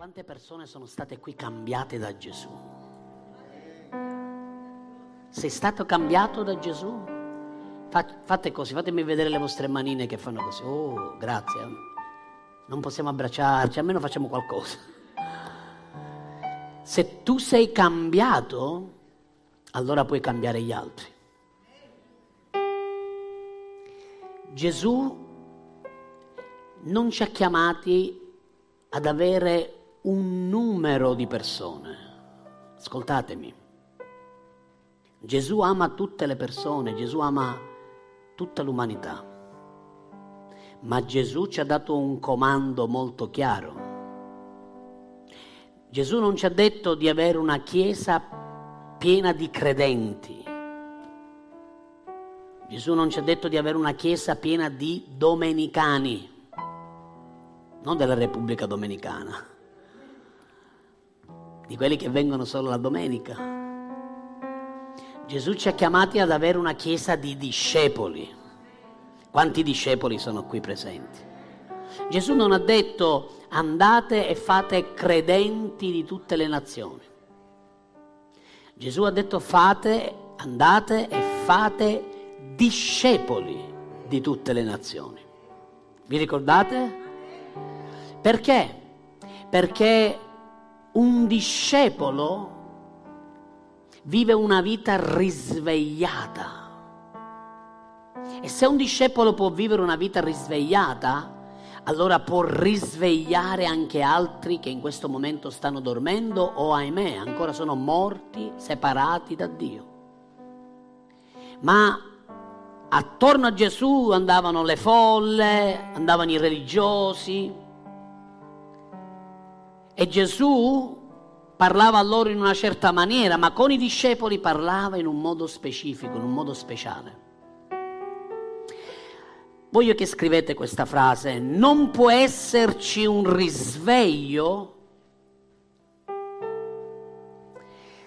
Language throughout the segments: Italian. Quante persone sono state qui cambiate da Gesù? Sei stato cambiato da Gesù? Fate così, fatemi vedere le vostre manine che fanno così. Oh, grazie. Non possiamo abbracciarci, almeno facciamo qualcosa. Se tu sei cambiato, allora puoi cambiare gli altri. Gesù non ci ha chiamati ad avere un numero di persone. Ascoltatemi. Gesù ama tutte le persone, Gesù ama tutta l'umanità. Ma Gesù ci ha dato un comando molto chiaro. Gesù non ci ha detto di avere una chiesa piena di credenti. Gesù non ci ha detto di avere una chiesa piena di domenicani. Non della Repubblica Dominicana, di quelli che vengono solo la domenica. Gesù ci ha chiamati ad avere una chiesa di discepoli. Quanti discepoli sono qui presenti? Gesù non ha detto andate e fate credenti di tutte le nazioni. Gesù ha detto andate e fate discepoli di tutte le nazioni. Vi ricordate? Perché? Perché un discepolo vive una vita risvegliata. E se un discepolo può vivere una vita risvegliata, allora può risvegliare anche altri che in questo momento stanno dormendo o, ahimè, ancora sono morti, separati da Dio. Ma attorno a Gesù andavano le folle, andavano i religiosi. E Gesù parlava a loro in una certa maniera, ma con i discepoli parlava in un modo specifico, in un modo speciale. Voglio che scrivete questa frase: non può esserci un risveglio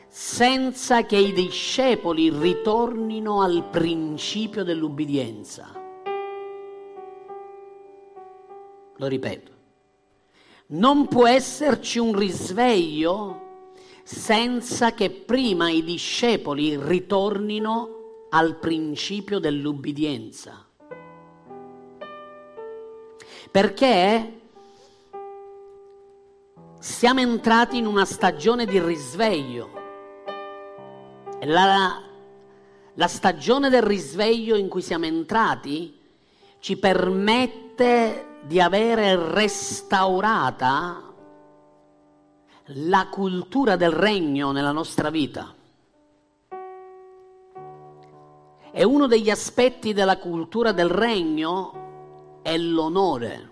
senza che i discepoli ritornino al principio dell'ubbidienza. Lo ripeto. Non può esserci un risveglio senza che prima i discepoli ritornino al principio dell'ubbidienza. Perché siamo entrati in una stagione di risveglio. La stagione del risveglio in cui siamo entrati ci permette di avere restaurata la cultura del regno nella nostra vita. E uno degli aspetti della cultura del regno è l'onore.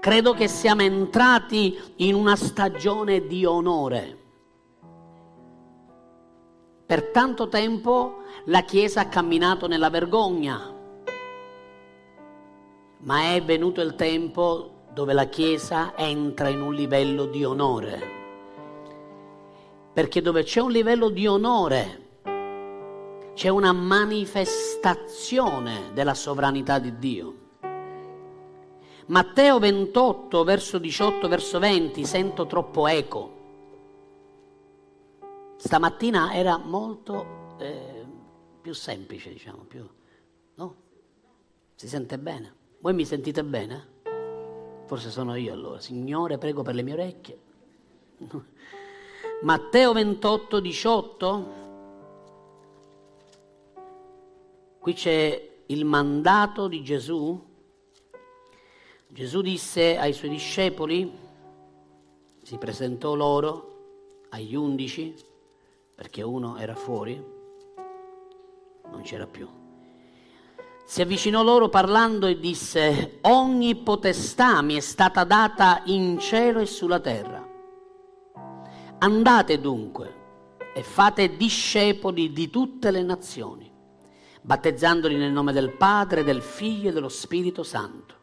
Credo che siamo entrati in una stagione di onore. Per tanto tempo la Chiesa ha camminato nella vergogna. Ma è venuto il tempo dove la Chiesa entra in un livello di onore. Perché dove c'è un livello di onore, c'è una manifestazione della sovranità di Dio. Matteo 28, verso 18, verso 20, sento troppo eco. Stamattina era molto più semplice, diciamo, più, no? Si sente bene? Voi mi sentite bene? Forse sono io allora. Signore, prego per le mie orecchie. Matteo 28, 18. Qui c'è il mandato di Gesù. Gesù disse ai suoi discepoli, si presentò loro, agli 11, perché uno era fuori, non c'era più. Si avvicinò loro parlando e disse: ogni potestà mi è stata data in cielo e sulla terra. Andate dunque e fate discepoli di tutte le nazioni, battezzandoli nel nome del Padre, del Figlio e dello Spirito Santo,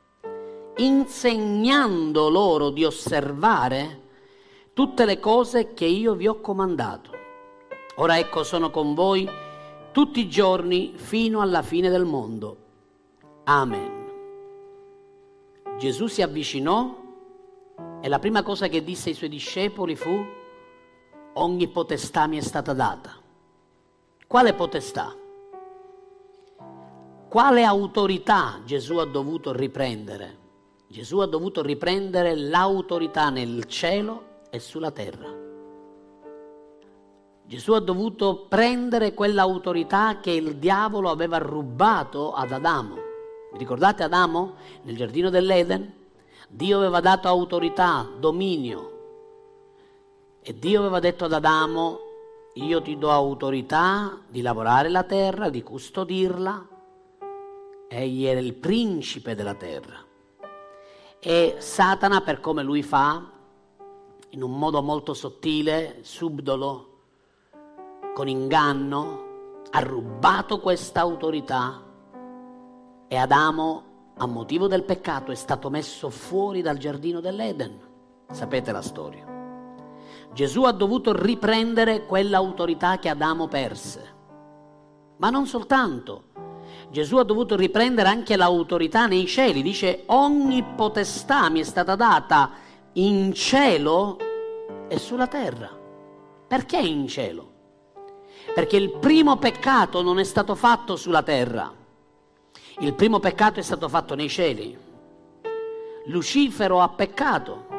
insegnando loro di osservare tutte le cose che io vi ho comandato. Ora ecco, sono con voi tutti i giorni fino alla fine del mondo. Amen. Gesù si avvicinò E la prima cosa che disse ai suoi discepoli fu: ogni potestà mi è stata data. Quale potestà? Quale autorità Gesù ha dovuto riprendere? Gesù ha dovuto riprendere l'autorità nel cielo e sulla terra. Gesù ha dovuto prendere quell'autorità che il diavolo aveva rubato ad Adamo. Vi ricordate Adamo? Nel giardino dell'Eden? Dio aveva dato autorità, dominio. E Dio aveva detto ad Adamo: io ti do autorità di lavorare la terra, di custodirla. Egli era il principe della terra. E Satana, per come lui fa, in un modo molto sottile, subdolo, con inganno, ha rubato questa autorità, e Adamo, a motivo del peccato, è stato messo fuori dal giardino dell'Eden. Sapete la storia. Gesù ha dovuto riprendere quell'autorità che Adamo perse. Ma non soltanto. Gesù ha dovuto riprendere anche l'autorità nei cieli. Dice: ogni potestà mi è stata data in cielo e sulla terra. Perché in cielo? Perché il primo peccato non è stato fatto sulla terra. Il primo peccato è stato fatto nei cieli. Lucifero ha peccato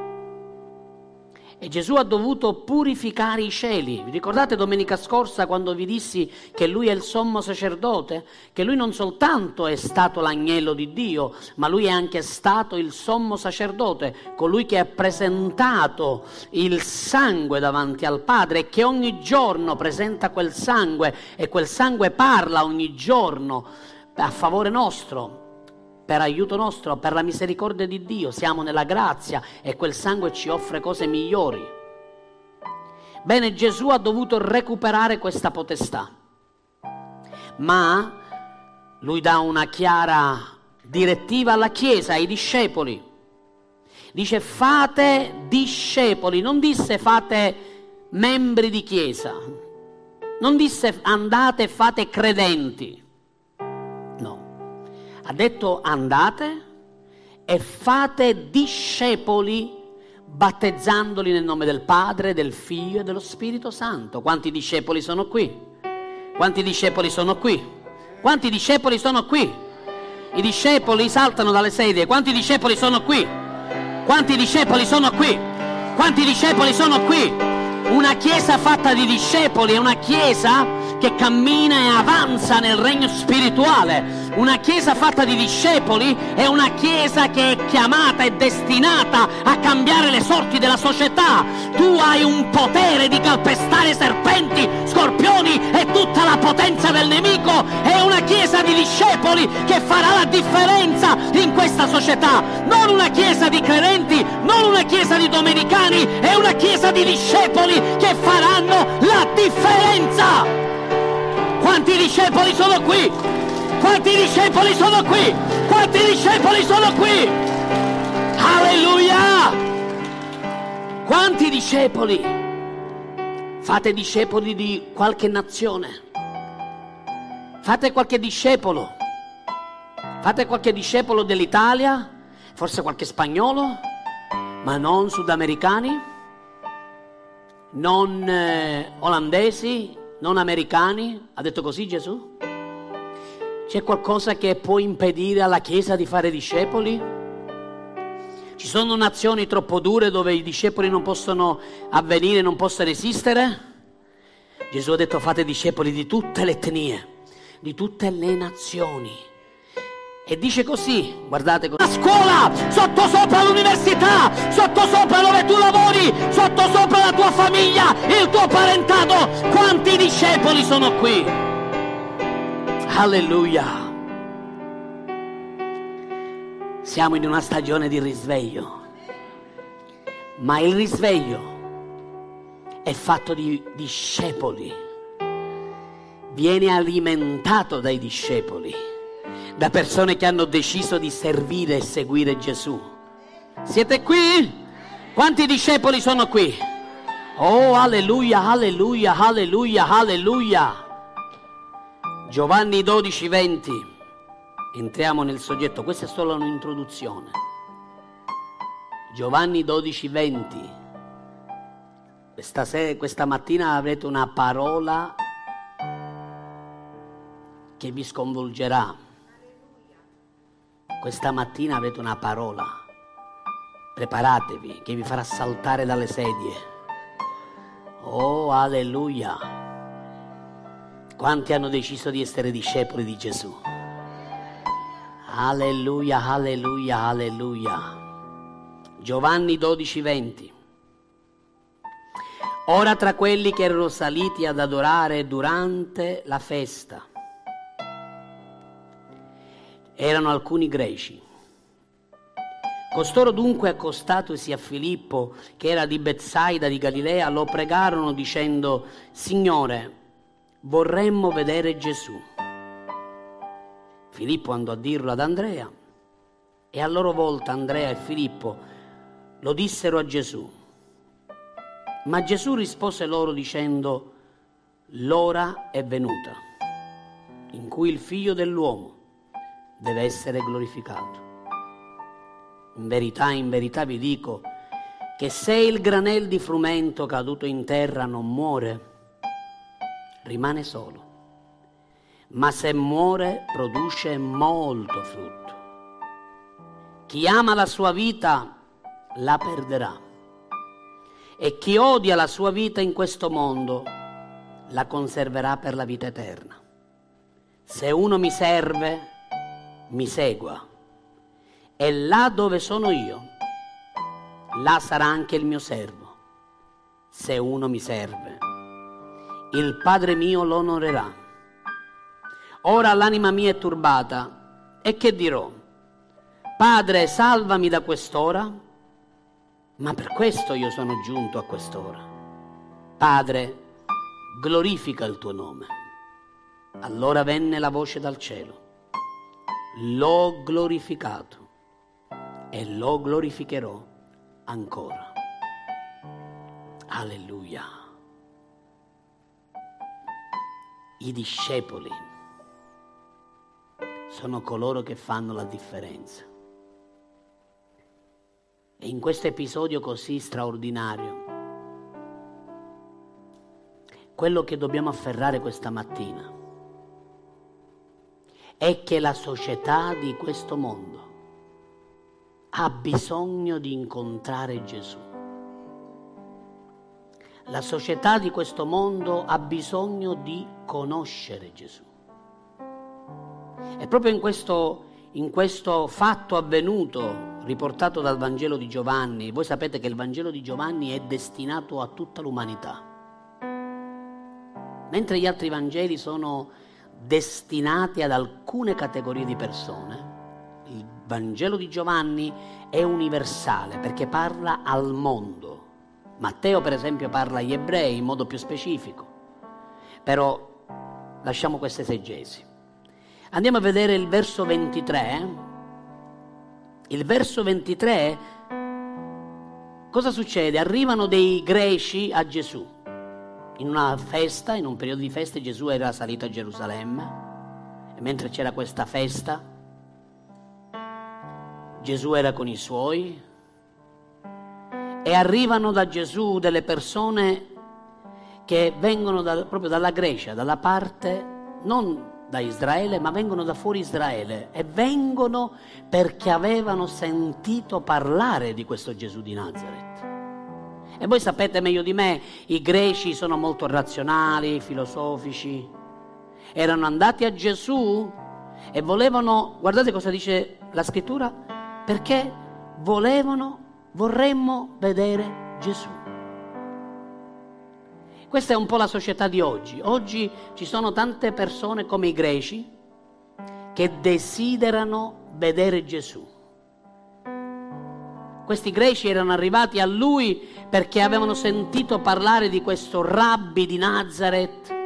e Gesù ha dovuto purificare i cieli. Vi ricordate domenica scorsa quando vi dissi che lui è il sommo sacerdote? Che lui non soltanto è stato l'agnello di Dio, ma lui è anche stato il sommo sacerdote, colui che ha presentato il sangue davanti al Padre e che ogni giorno presenta quel sangue, e quel sangue parla ogni giorno a favore nostro, per aiuto nostro, per la misericordia di Dio. Siamo nella grazia e quel sangue ci offre cose migliori. Bene, Gesù ha dovuto recuperare questa potestà, ma lui dà una chiara direttiva alla Chiesa, ai discepoli. Dice: fate discepoli. Non disse fate membri di Chiesa, non disse andate e fate credenti. Ha detto: andate e fate discepoli, battezzandoli nel nome del Padre, del Figlio e dello Spirito Santo. Quanti discepoli sono qui? Quanti discepoli sono qui? Quanti discepoli sono qui? I discepoli saltano dalle sedie. Quanti discepoli sono qui? Quanti discepoli sono qui? Quanti discepoli sono qui? Una Chiesa fatta di discepoli è una Chiesa che cammina e avanza nel regno spirituale. Una Chiesa fatta di discepoli è una Chiesa che è chiamata e destinata a cambiare le sorti della società. Tu hai un potere di calpestare serpenti, scorpioni e tutta la potenza del nemico. È una Chiesa di discepoli che farà la differenza in questa società. Non una Chiesa di credenti, non una Chiesa di domenicani, è una Chiesa di discepoli che faranno la differenza. Quanti discepoli sono qui? Quanti discepoli sono qui? Quanti discepoli sono qui? Alleluia! Quanti discepoli? Fate discepoli di qualche nazione. Fate qualche discepolo. Fate qualche discepolo dell'Italia, forse qualche spagnolo, ma non sudamericani, non olandesi, non americani. Ha detto così Gesù? C'è qualcosa che può impedire alla Chiesa di fare discepoli? Ci sono nazioni troppo dure dove i discepoli non possono avvenire, non possono esistere? Gesù ha detto: fate discepoli di tutte le etnie, di tutte le nazioni. E dice così, guardate così: la scuola, sottosopra l'università, sottosopra dove tu lavori, sottosopra la tua famiglia, il tuo parentato. Quanti discepoli sono qui? Alleluia! Siamo in una stagione di risveglio, ma il risveglio è fatto di discepoli, viene alimentato dai discepoli, da persone che hanno deciso di servire e seguire Gesù. Siete qui? Quanti discepoli sono qui? Oh, alleluia, alleluia, alleluia, alleluia. Giovanni 12:20. Entriamo nel soggetto, questa è solo un'introduzione. Giovanni 12:20. Questa mattina avrete una parola che vi sconvolgerà. Questa mattina avete una parola, preparatevi, che vi farà saltare dalle sedie. Oh, alleluia! Quanti hanno deciso di essere discepoli di Gesù? Alleluia, alleluia, alleluia. Giovanni 12:20. Ora tra quelli che erano saliti ad adorare durante la festa erano alcuni greci. Costoro dunque, accostatosi a Filippo, che era di Betsaida di Galilea, lo pregarono dicendo: Signore, vorremmo vedere Gesù. Filippo andò a dirlo ad Andrea, e a loro volta Andrea e Filippo lo dissero a Gesù. Ma Gesù rispose loro dicendo: l'ora è venuta in cui il Figlio dell'uomo deve essere glorificato. In verità vi dico che se il granel di frumento caduto in terra non muore, rimane solo, ma se muore produce molto frutto. Chi ama la sua vita la perderà, e chi odia la sua vita in questo mondo la conserverà per la vita eterna. Se uno mi serve, mi segua, e là dove sono io, là sarà anche il mio servo. Se uno mi serve, il Padre mio lo onorerà. Ora l'anima mia è turbata, e che dirò? Padre, salvami da quest'ora? Ma per questo io sono giunto a quest'ora. Padre, glorifica il tuo nome. Allora venne la voce dal cielo: l'ho glorificato e lo glorificherò ancora. Alleluia. I discepoli sono coloro che fanno la differenza. E in questo episodio così straordinario, quello che dobbiamo afferrare questa mattina è che la società di questo mondo ha bisogno di incontrare Gesù. La società di questo mondo ha bisogno di conoscere Gesù. E proprio in questo fatto avvenuto, riportato dal Vangelo di Giovanni, voi sapete che il Vangelo di Giovanni è destinato a tutta l'umanità, mentre gli altri Vangeli sono destinati ad alcune categorie di persone. Il Vangelo di Giovanni è universale perché parla al mondo. Matteo, per esempio, parla agli ebrei in modo più specifico, però lasciamo queste esegesi. Andiamo a vedere il verso 23. Il verso 23, cosa succede? Arrivano dei greci a Gesù, in una festa, in un periodo di feste. Gesù era salito a Gerusalemme, e mentre c'era questa festa, Gesù era con i suoi, e arrivano da Gesù delle persone che vengono proprio dalla Grecia, dalla parte, non da Israele, ma vengono da fuori Israele, e vengono perché avevano sentito parlare di questo Gesù di Nazareth. E voi sapete meglio di me, i greci sono molto razionali, filosofici. Erano andati a Gesù e volevano, guardate cosa dice la scrittura, perché vorremmo vedere Gesù. Questa è un po' la società di oggi. Oggi ci sono tante persone come i greci che desiderano vedere Gesù. Questi greci erano arrivati a lui perché avevano sentito parlare di questo rabbi di Nazareth,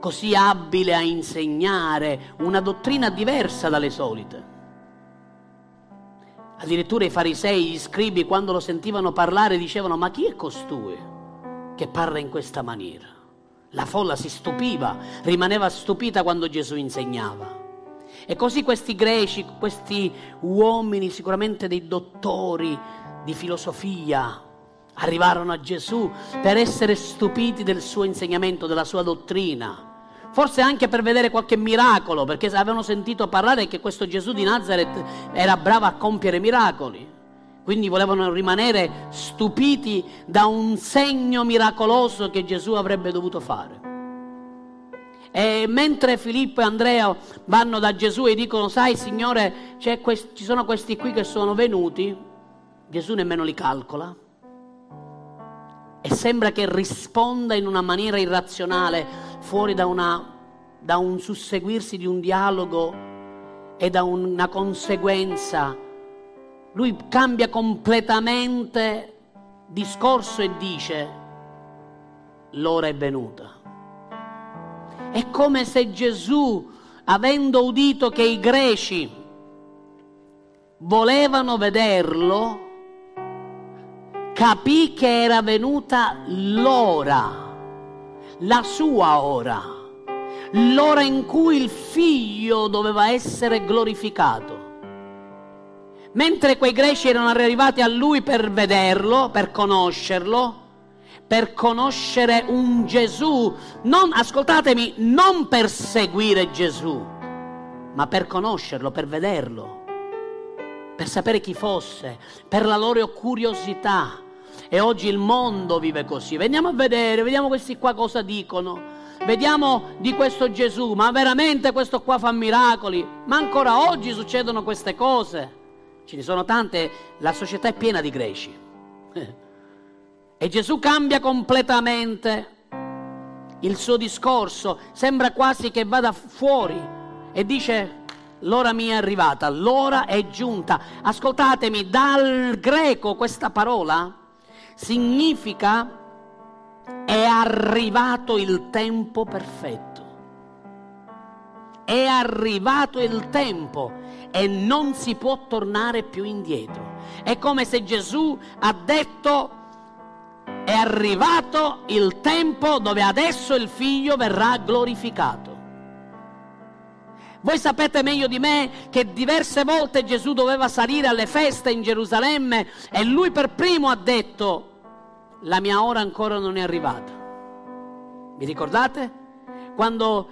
così abile a insegnare una dottrina diversa dalle solite. Addirittura i farisei, gli scribi, quando lo sentivano parlare dicevano: ma chi è costui che parla in questa maniera? La folla si stupiva, rimaneva stupita quando Gesù insegnava. E così questi greci, questi uomini, sicuramente dei dottori di filosofia, arrivarono a Gesù per essere stupiti del suo insegnamento, della sua dottrina. Forse anche per vedere qualche miracolo, perché avevano sentito parlare che questo Gesù di Nazareth era bravo a compiere miracoli. Quindi volevano rimanere stupiti da un segno miracoloso che Gesù avrebbe dovuto fare. E mentre Filippo e Andrea vanno da Gesù e dicono: sai Signore, ci sono questi qui che sono venuti, Gesù nemmeno li calcola. E sembra che risponda in una maniera irrazionale, fuori da un susseguirsi di un dialogo e da una conseguenza. Lui cambia completamente discorso e dice: l'ora è venuta. È come se Gesù, avendo udito che i greci volevano vederlo, capì che era venuta l'ora, la sua ora, l'ora in cui il Figlio doveva essere glorificato. Mentre quei greci erano arrivati a lui per vederlo, per conoscerlo, per conoscere un Gesù, non per seguire Gesù, ma per conoscerlo, per vederlo, per sapere chi fosse, per la loro curiosità. E oggi il mondo vive così: veniamo a vedere, vediamo questi qua cosa dicono, vediamo di questo Gesù, ma veramente questo qua fa miracoli, ma ancora oggi succedono queste cose. Ce ne sono tante, la società è piena di greci. E Gesù cambia completamente il suo discorso, sembra quasi che vada fuori e dice: l'ora mia è arrivata, l'ora è giunta. Ascoltatemi, dal greco questa parola significa è arrivato il tempo perfetto, è arrivato il tempo e non si può tornare più indietro. È come se Gesù ha detto: è arrivato il tempo dove adesso il Figlio verrà glorificato. Voi sapete meglio di me che diverse volte Gesù doveva salire alle feste in Gerusalemme e lui per primo ha detto: la mia ora ancora non è arrivata. Vi ricordate? Quando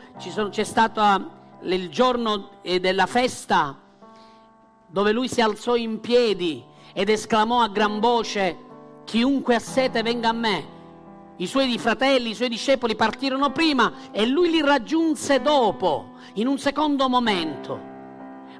c'è stato il giorno della festa, dove lui si alzò in piedi ed esclamò a gran voce: chiunque ha sete venga a me. I suoi fratelli, i suoi discepoli partirono prima e lui li raggiunse dopo, in un secondo momento.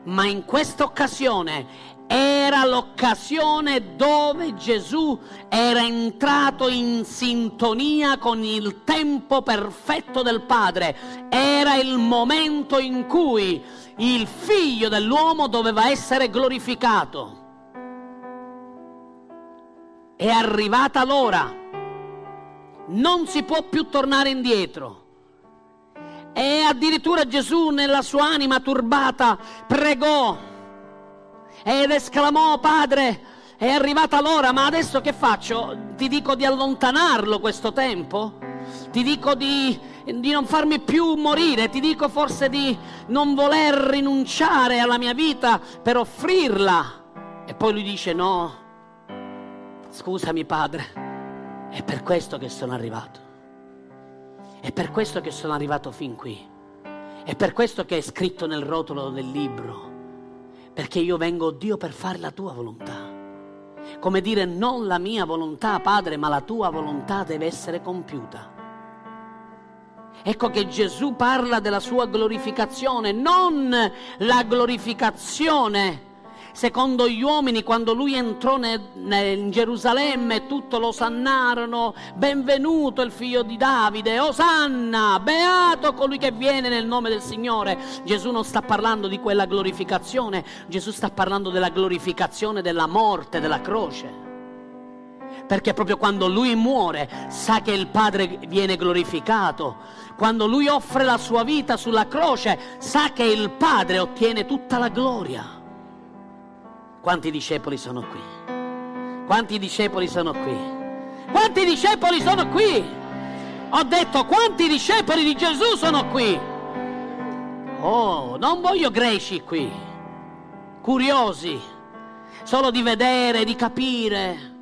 Ma in questa occasione era l'occasione dove Gesù era entrato in sintonia con il tempo perfetto del Padre. Era il momento in cui il Figlio dell'uomo doveva essere glorificato. È arrivata l'ora, non si può più tornare indietro. E addirittura Gesù, nella sua anima turbata, pregò ed esclamò: Padre, è arrivata l'ora, ma adesso che faccio? Ti dico di allontanarlo questo tempo? Ti dico di non farmi più morire? Ti dico forse di non voler rinunciare alla mia vita per offrirla? E poi lui dice: no, scusami Padre, è per questo che sono arrivato, è per questo che sono arrivato fin qui, è per questo che è scritto nel rotolo del libro, perché io vengo, Dio, per fare la tua volontà. Come dire: non la mia volontà, Padre, ma la tua volontà deve essere compiuta. Ecco che Gesù parla della sua glorificazione, non la glorificazione secondo gli uomini. Quando lui entrò in Gerusalemme, tutto lo osannarono: benvenuto il Figlio di Davide, osanna, beato colui che viene nel nome del Signore. Gesù non sta parlando di quella glorificazione, Gesù sta parlando della glorificazione della morte, della croce. Perché proprio quando lui muore sa che il Padre viene glorificato, quando lui offre la sua vita sulla croce sa che il Padre ottiene tutta la gloria. Quanti discepoli sono qui? Quanti discepoli sono qui? Quanti discepoli sono qui? Ho detto: quanti discepoli di Gesù sono qui? Oh, non voglio greci qui, curiosi, solo di vedere, di capire,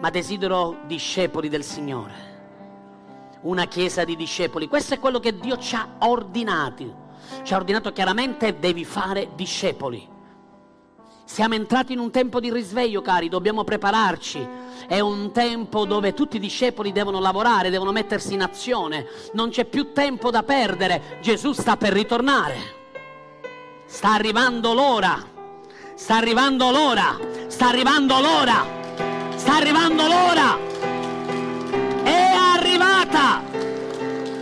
ma desidero discepoli del Signore, una chiesa di discepoli. Questo è quello che Dio ci ha ordinato. Ci ha ordinato chiaramente: devi fare discepoli. Siamo entrati in un tempo di risveglio, cari, dobbiamo prepararci. È un tempo dove tutti i discepoli devono lavorare, devono mettersi in azione. Non c'è più tempo da perdere. Gesù sta per ritornare. Sta arrivando l'ora. Sta arrivando l'ora. Sta arrivando l'ora. Sta arrivando l'ora. È arrivata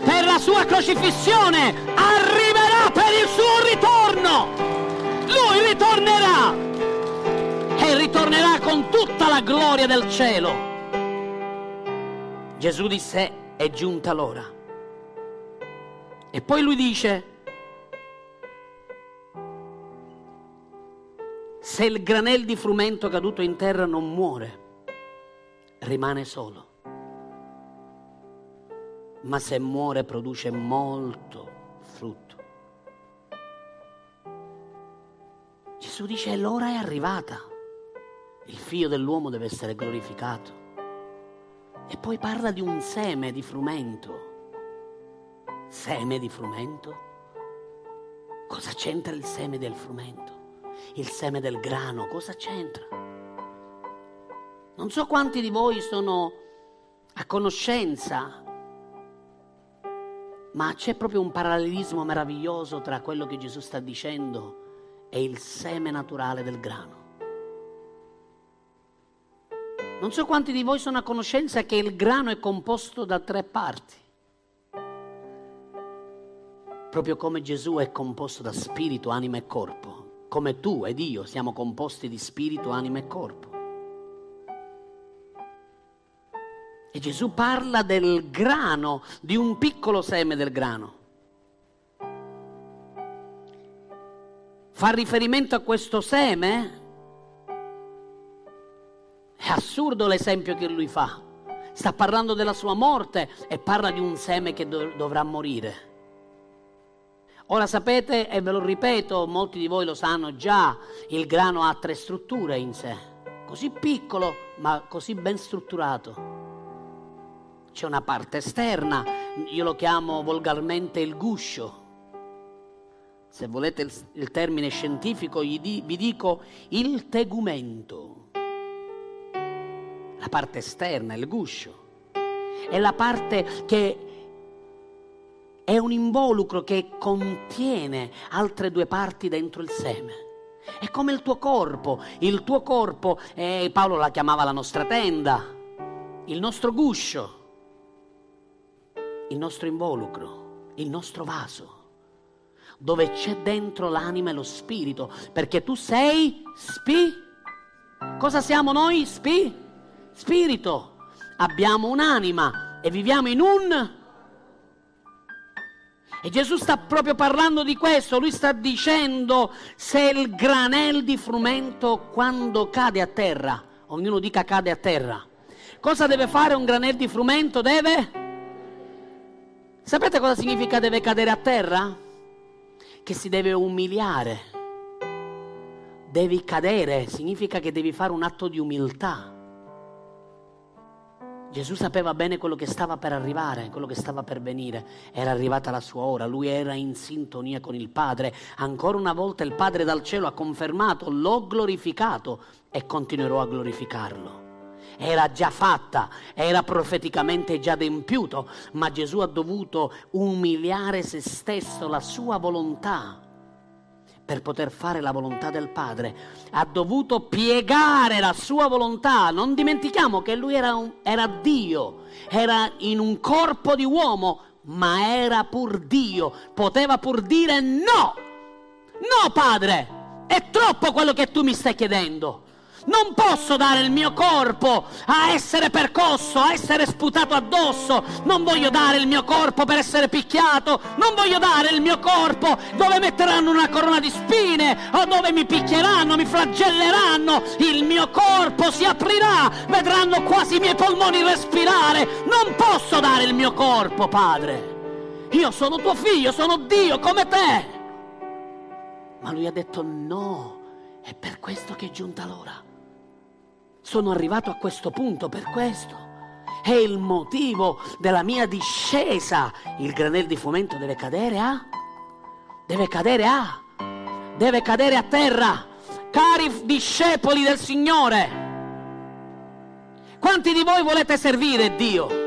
per la sua crocifissione. Arriverà per il suo ritorno. Lui ritornerà. E ritornerà con tutta la gloria del cielo. Gesù disse: è giunta l'ora. E poi lui dice: se il granel di frumento caduto in terra non muore, rimane solo, ma se muore produce molto frutto. Gesù dice: l'ora è arrivata. Il figlio dell'uomo deve essere glorificato. E poi parla di un seme di frumento. Seme di frumento? Cosa c'entra il seme del frumento? Il seme del grano, cosa c'entra? Non so quanti di voi sono a conoscenza, ma c'è proprio un parallelismo meraviglioso tra quello che Gesù sta dicendo e il seme naturale del grano. Non so quanti di voi sono a conoscenza che il grano è composto da tre parti, proprio come Gesù è composto da spirito, anima e corpo, come tu ed io siamo composti di spirito, anima e corpo. E Gesù parla del grano, di un piccolo seme del grano. Fa riferimento a questo seme. È assurdo l'esempio che lui fa. Sta parlando della sua morte e parla di un seme che dovrà morire. Ora sapete, e ve lo ripeto, molti di voi lo sanno già, il grano ha tre strutture in sé, così piccolo ma così ben strutturato. C'è una parte esterna, io lo chiamo volgarmente il guscio. Se volete il termine scientifico vi dico il tegumento. La parte esterna, il guscio, è la parte che è un involucro che contiene altre due parti dentro il seme. È come il tuo corpo. Il tuo corpo, Paolo la chiamava la nostra tenda, il nostro guscio, il nostro involucro, il nostro vaso, dove c'è dentro l'anima e lo spirito, perché tu sei cosa siamo noi? Spirito, abbiamo un'anima e viviamo in un... E Gesù sta proprio parlando di questo. Lui sta dicendo: se il granel di frumento quando cade a terra, ognuno dica cade a terra, cosa deve fare un granel di frumento? Sapete cosa significa deve cadere a terra? Che si deve umiliare. Devi cadere, significa che devi fare un atto di umiltà. Gesù sapeva bene quello che stava per arrivare, quello che stava per venire. Era arrivata la sua ora, lui era in sintonia con il Padre. Ancora una volta il Padre dal cielo ha confermato: l'ho glorificato e continuerò a glorificarlo. Era già fatta, era profeticamente già adempiuto, ma Gesù ha dovuto umiliare se stesso, la sua volontà, per poter fare la volontà del Padre. Ha dovuto piegare la sua volontà. Non dimentichiamo che lui era Dio, era in un corpo di uomo, ma era pur Dio. Poteva pur dire: no Padre, è troppo quello che tu mi stai chiedendo, non posso dare il mio corpo a essere percosso, a essere sputato addosso, non voglio dare il mio corpo per essere picchiato, non voglio dare il mio corpo dove metteranno una corona di spine o dove mi picchieranno, mi flagelleranno. Il mio corpo si aprirà, vedranno quasi i miei polmoni respirare. Non posso dare il mio corpo, Padre, io sono tuo figlio, sono Dio come te. Ma lui ha detto no, è per questo che è giunta l'ora. Sono arrivato a questo punto per questo. È il motivo della mia discesa. Il granello di frumento deve cadere a? Deve cadere a terra. Cari discepoli del Signore, quanti di voi volete servire Dio?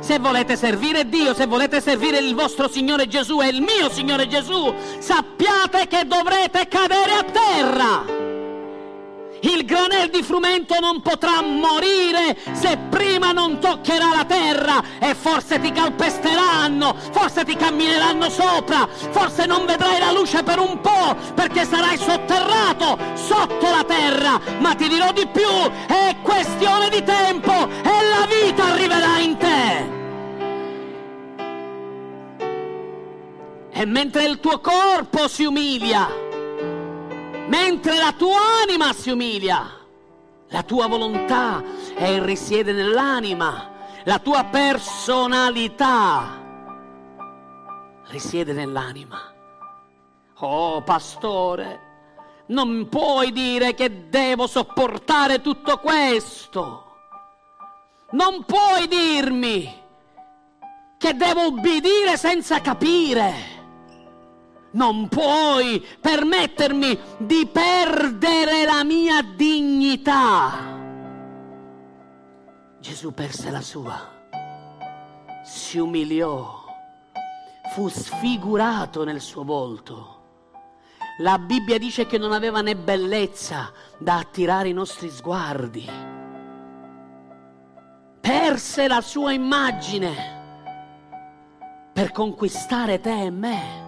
Se volete servire Dio, se volete servire il vostro Signore Gesù e il mio Signore Gesù, sappiate che dovrete cadere a terra. Il granel di frumento non potrà morire se prima non toccherà la terra, e forse ti calpesteranno, forse ti cammineranno sopra, forse non vedrai la luce per un po' perché sarai sotterrato sotto la terra, ma ti dirò di più, è questione di tempo e la vita arriverà in te. E mentre il tuo corpo si umilia, mentre la tua anima si umilia, la tua volontà risiede nell'anima, la tua personalità risiede nell'anima. Oh pastore, non puoi dire che devo sopportare tutto questo, non puoi dirmi che devo ubbidire senza capire. Non puoi permettermi di perdere la mia dignità. Gesù perse la sua, si umiliò, fu sfigurato nel suo volto. La Bibbia dice che non aveva né bellezza da attirare i nostri sguardi. Perse la sua immagine per conquistare te e me.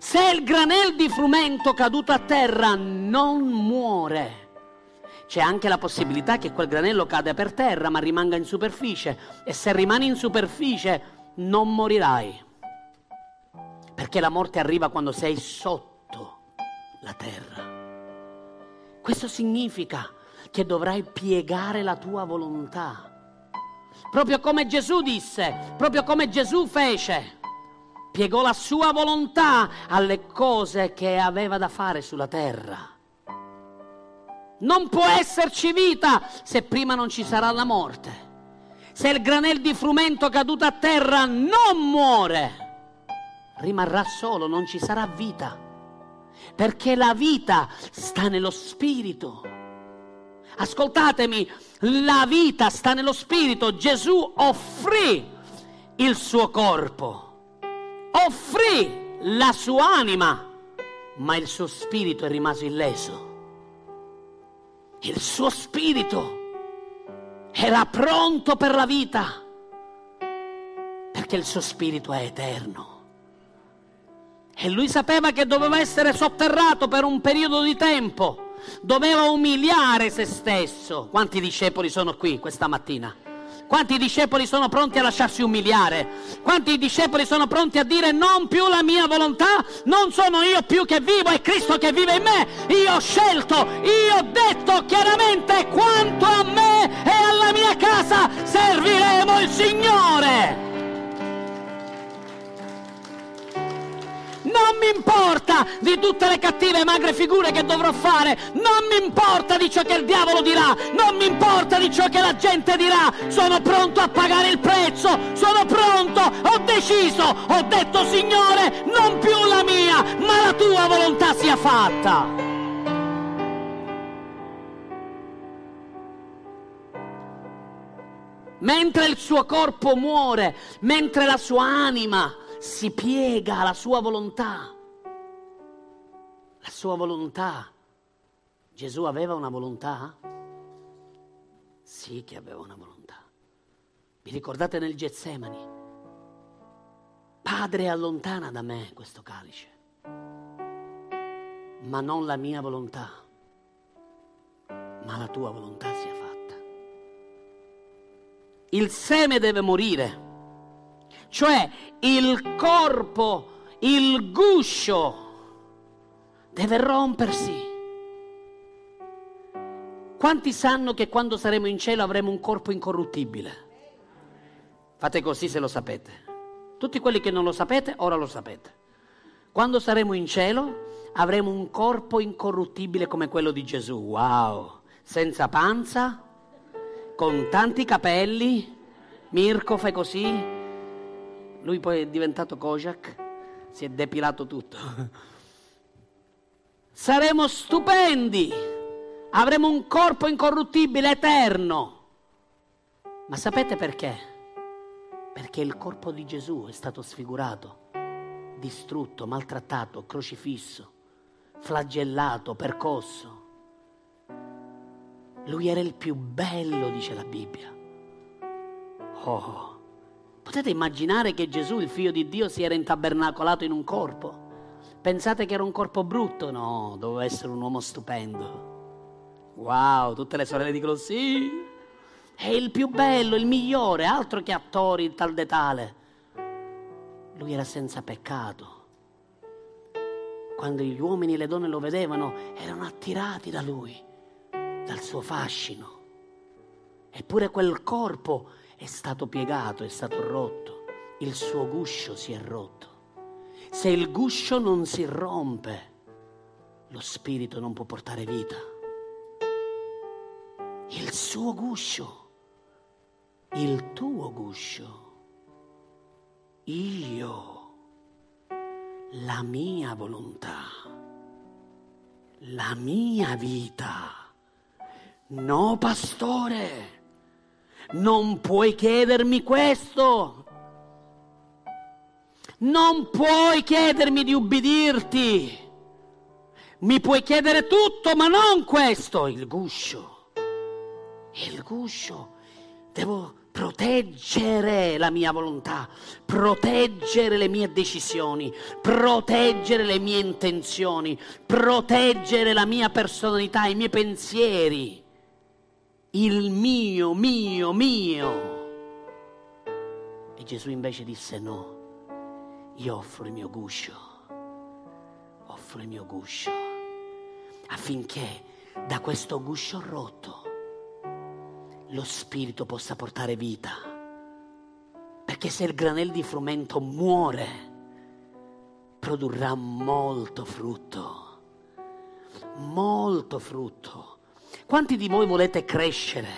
Se il granel di frumento caduto a terra non muore, c'è anche la possibilità che quel granello cada per terra ma rimanga in superficie, e se rimani in superficie non morirai, perché la morte arriva quando sei sotto la terra. Questo significa che dovrai piegare la tua volontà, proprio come Gesù disse, proprio come Gesù fece. Piegò la sua volontà alle cose che aveva da fare sulla terra. Non può esserci vita se prima non ci sarà la morte. Se il granello di frumento caduto a terra non muore, rimarrà solo, non ci sarà vita. Perché la vita sta nello spirito. Ascoltatemi, la vita sta nello spirito. Gesù offrì il suo corpo, offrì la sua anima, ma il suo spirito è rimasto illeso. Il suo spirito era pronto per la vita, perché il suo spirito è eterno. E lui sapeva che doveva essere sotterrato per un periodo di tempo, doveva umiliare se stesso. Quanti discepoli sono qui questa mattina? Quanti discepoli sono pronti a lasciarsi umiliare? Quanti discepoli sono pronti a dire non più la mia volontà, non sono io più che vivo, è Cristo che vive in me. Io ho scelto, io ho detto chiaramente quanto a me e alla mia casa serviremo il Signore. Non mi importa di tutte le cattive e magre figure che dovrò fare, non mi importa di ciò che il diavolo dirà, non mi importa di ciò che la gente dirà, sono pronto a pagare il prezzo, sono pronto, ho deciso, ho detto Signore, non più la mia, ma la tua volontà sia fatta. Mentre il suo corpo muore, mentre la sua anima si piega alla sua volontà. La sua volontà. Gesù aveva una volontà? Sì che aveva una volontà. Vi ricordate nel Getsemani? Padre, allontana da me questo calice, ma non la mia volontà, ma la tua volontà sia fatta. Il seme deve morire. Cioè il corpo, il guscio deve rompersi. Quanti sanno che quando saremo in cielo avremo un corpo incorruttibile? Fate così se lo sapete. Tutti quelli che non lo sapete, ora lo sapete. Quando saremo in cielo avremo un corpo incorruttibile come quello di Gesù. Wow! Senza panza, con tanti capelli. Mirko, fai così. Lui poi è diventato Kojak, si è depilato tutto. Saremo stupendi, avremo un corpo incorruttibile, eterno. Ma sapete perché? Perché il corpo di Gesù è stato sfigurato, distrutto, maltrattato, crocifisso, flagellato, percosso. Lui era il più bello, dice la Bibbia. Oh, potete immaginare che Gesù, il figlio di Dio, si era intabernacolato in un corpo? Pensate che era un corpo brutto? No, doveva essere un uomo stupendo. Wow, tutte le sorelle dicono sì, è il più bello, il migliore, altro che attori tal de tale. Lui era senza peccato. Quando gli uomini e le donne lo vedevano, erano attirati da lui, dal suo fascino. Eppure quel corpo è stato piegato, è stato rotto, il suo guscio si è rotto. Se il guscio non si rompe, lo spirito non può portare vita. Il suo guscio, il tuo guscio, io, la mia volontà, la mia vita. No, pastore, non puoi chiedermi questo, non puoi chiedermi di ubbidirti, mi puoi chiedere tutto ma non questo, il guscio, devo proteggere la mia volontà, proteggere le mie decisioni, proteggere le mie intenzioni, proteggere la mia personalità, i miei pensieri. Il mio, mio, mio. E Gesù invece disse no, io offro il mio guscio, affinché da questo guscio rotto lo spirito possa portare vita. Perché se il granel di frumento muore, produrrà molto frutto, molto frutto. Quanti di voi volete crescere?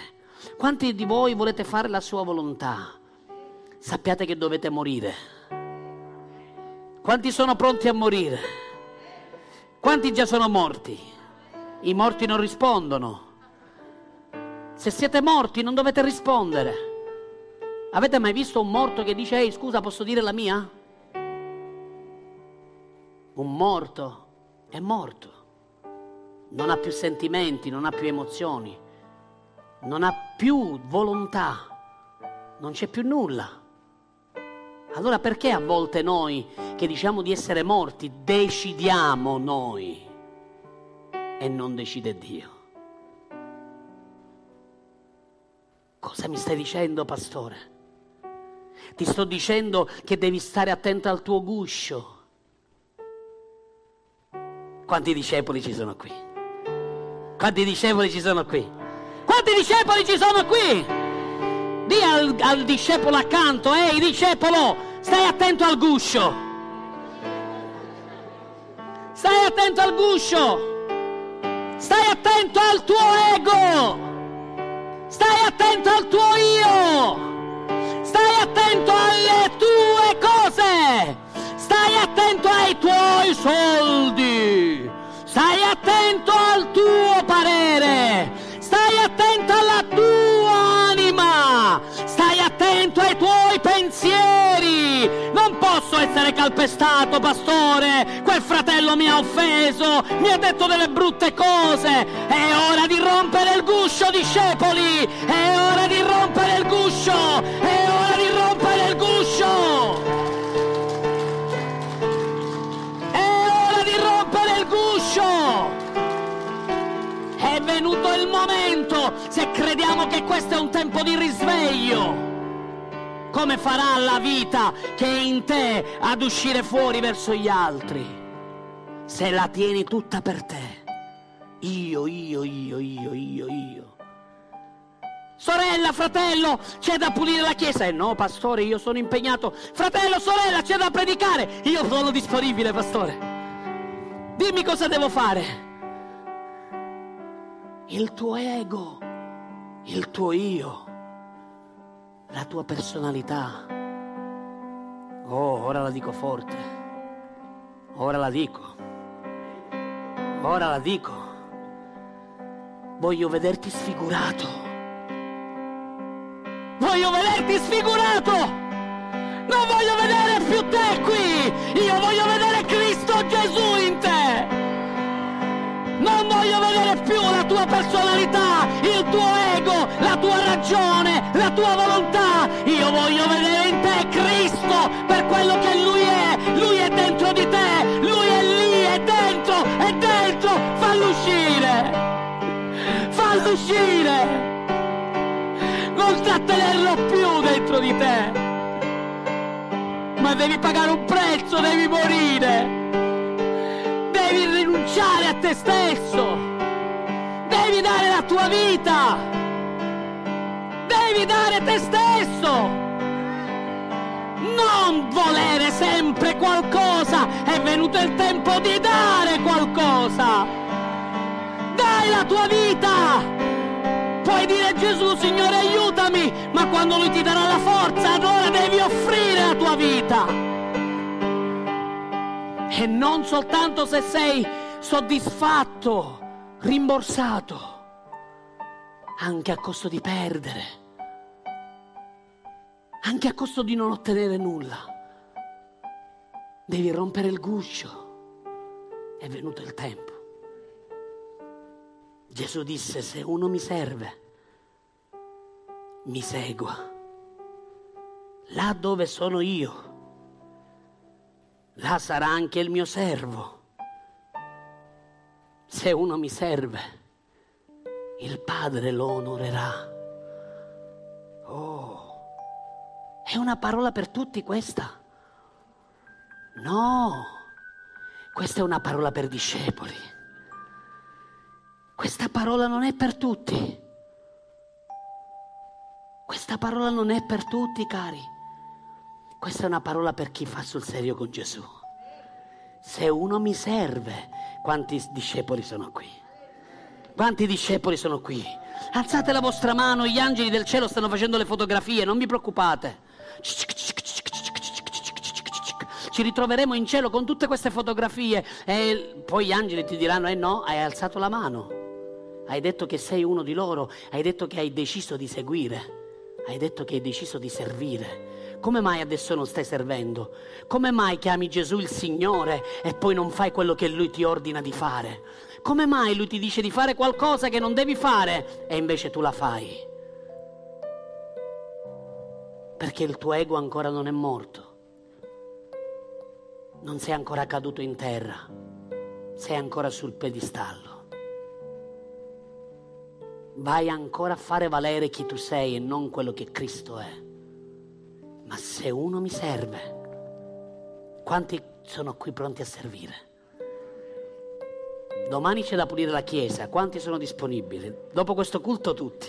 Quanti di voi volete fare la sua volontà? Sappiate che dovete morire. Quanti sono pronti a morire? Quanti già sono morti? I morti non rispondono. Se siete morti non dovete rispondere. Avete mai visto un morto che dice «Ehi, scusa, posso dire la mia?» Un morto è morto. Non ha più sentimenti, non ha più emozioni, non ha più volontà, non c'è più nulla. Allora perché a volte noi che diciamo di essere morti decidiamo noi e non decide Dio? Cosa mi stai dicendo, pastore? Ti sto dicendo che devi stare attento al tuo guscio. Quanti discepoli ci sono qui? Quanti discepoli ci sono qui? Quanti discepoli ci sono qui? Dì al discepolo accanto, ehi discepolo, stai attento al guscio. Stai attento al guscio. Stai attento al tuo ego. Stai attento al tuo io. Stai attento alle tue cose. Stai attento ai tuoi soldi. Stai attento al tuo parere, stai attento alla tua anima, stai attento ai tuoi pensieri. Non posso essere calpestato, pastore, quel fratello mi ha offeso, mi ha detto delle brutte cose. È ora di rompere il guscio, discepoli, è ora di rompere il guscio, è ora di rompere il guscio. È venuto il momento, se crediamo che questo è un tempo di risveglio, come farà la vita che è in te ad uscire fuori verso gli altri, se la tieni tutta per te? Io. Sorella, fratello, c'è da pulire la chiesa. No, pastore, io sono impegnato. Fratello, sorella, c'è da predicare. Io sono disponibile, pastore. Di dimmi cosa devo fare. Il tuo ego, il tuo io, la tua personalità. Oh, ora la dico forte, ora la dico. Voglio vederti sfigurato, non voglio vedere più te qui, io voglio vedere Cristo Gesù in te. Non voglio vedere più la tua personalità, il tuo ego, la tua ragione, la tua volontà. Io voglio vedere in te Cristo per quello che Lui è dentro di te, Lui è lì, è dentro, fallo uscire, non trattenerlo più dentro di te, ma devi pagare un prezzo, devi morire. Devi rinunciare a te stesso, devi dare la tua vita, devi dare te stesso, non volere sempre qualcosa, è venuto il tempo di dare qualcosa, dai la tua vita, puoi dire Gesù Signore aiutami, ma quando Lui ti darà la forza allora devi offrire la tua vita. E non soltanto se sei soddisfatto, rimborsato, anche a costo di perdere, anche a costo di non ottenere nulla. Devi rompere il guscio, è venuto il tempo. Gesù disse: se uno mi serve, mi segua. Là dove sono io, là sarà anche il mio servo. Se uno mi serve, il Padre lo onorerà. Oh, è una parola per tutti questa? No, questa è una parola per discepoli. Questa parola non è per tutti. Questa parola non è per tutti, cari. Questa è una parola per chi fa sul serio con Gesù. Se uno mi serve, quanti discepoli sono qui? Quanti discepoli sono qui? Alzate la vostra mano, gli angeli del cielo stanno facendo le fotografie, non vi preoccupate. Ci ritroveremo in cielo con tutte queste fotografie e poi gli angeli ti diranno: eh no, hai alzato la mano, hai detto che sei uno di loro, hai detto che hai deciso di seguire, hai detto che hai deciso di servire. Come mai adesso non stai servendo? Come mai chiami Gesù il Signore e poi non fai quello che Lui ti ordina di fare? Come mai Lui ti dice di fare qualcosa che non devi fare e invece tu la fai? Perché il tuo ego ancora non è morto. Non sei ancora caduto in terra. Sei ancora sul piedistallo. Vai ancora a fare valere chi tu sei e non quello che Cristo è. Ma se uno mi serve, quanti sono qui pronti a servire? Domani c'è da pulire la chiesa, quanti sono disponibili? Dopo questo culto tutti.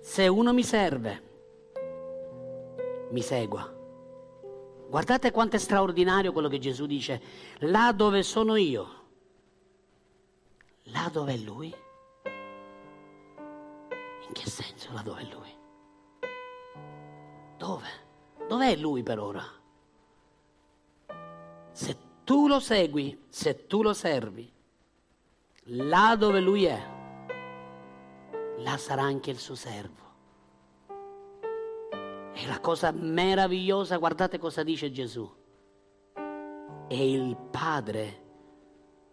Se uno mi serve, mi segua. Guardate quanto è straordinario quello che Gesù dice: là dove sono io, là dove è Lui. In che senso là dove è Lui? Dove? Dov'è Lui per ora? Se tu lo segui, se tu lo servi, là dove Lui è, là sarà anche il suo servo. E la cosa meravigliosa, guardate cosa dice Gesù: e il Padre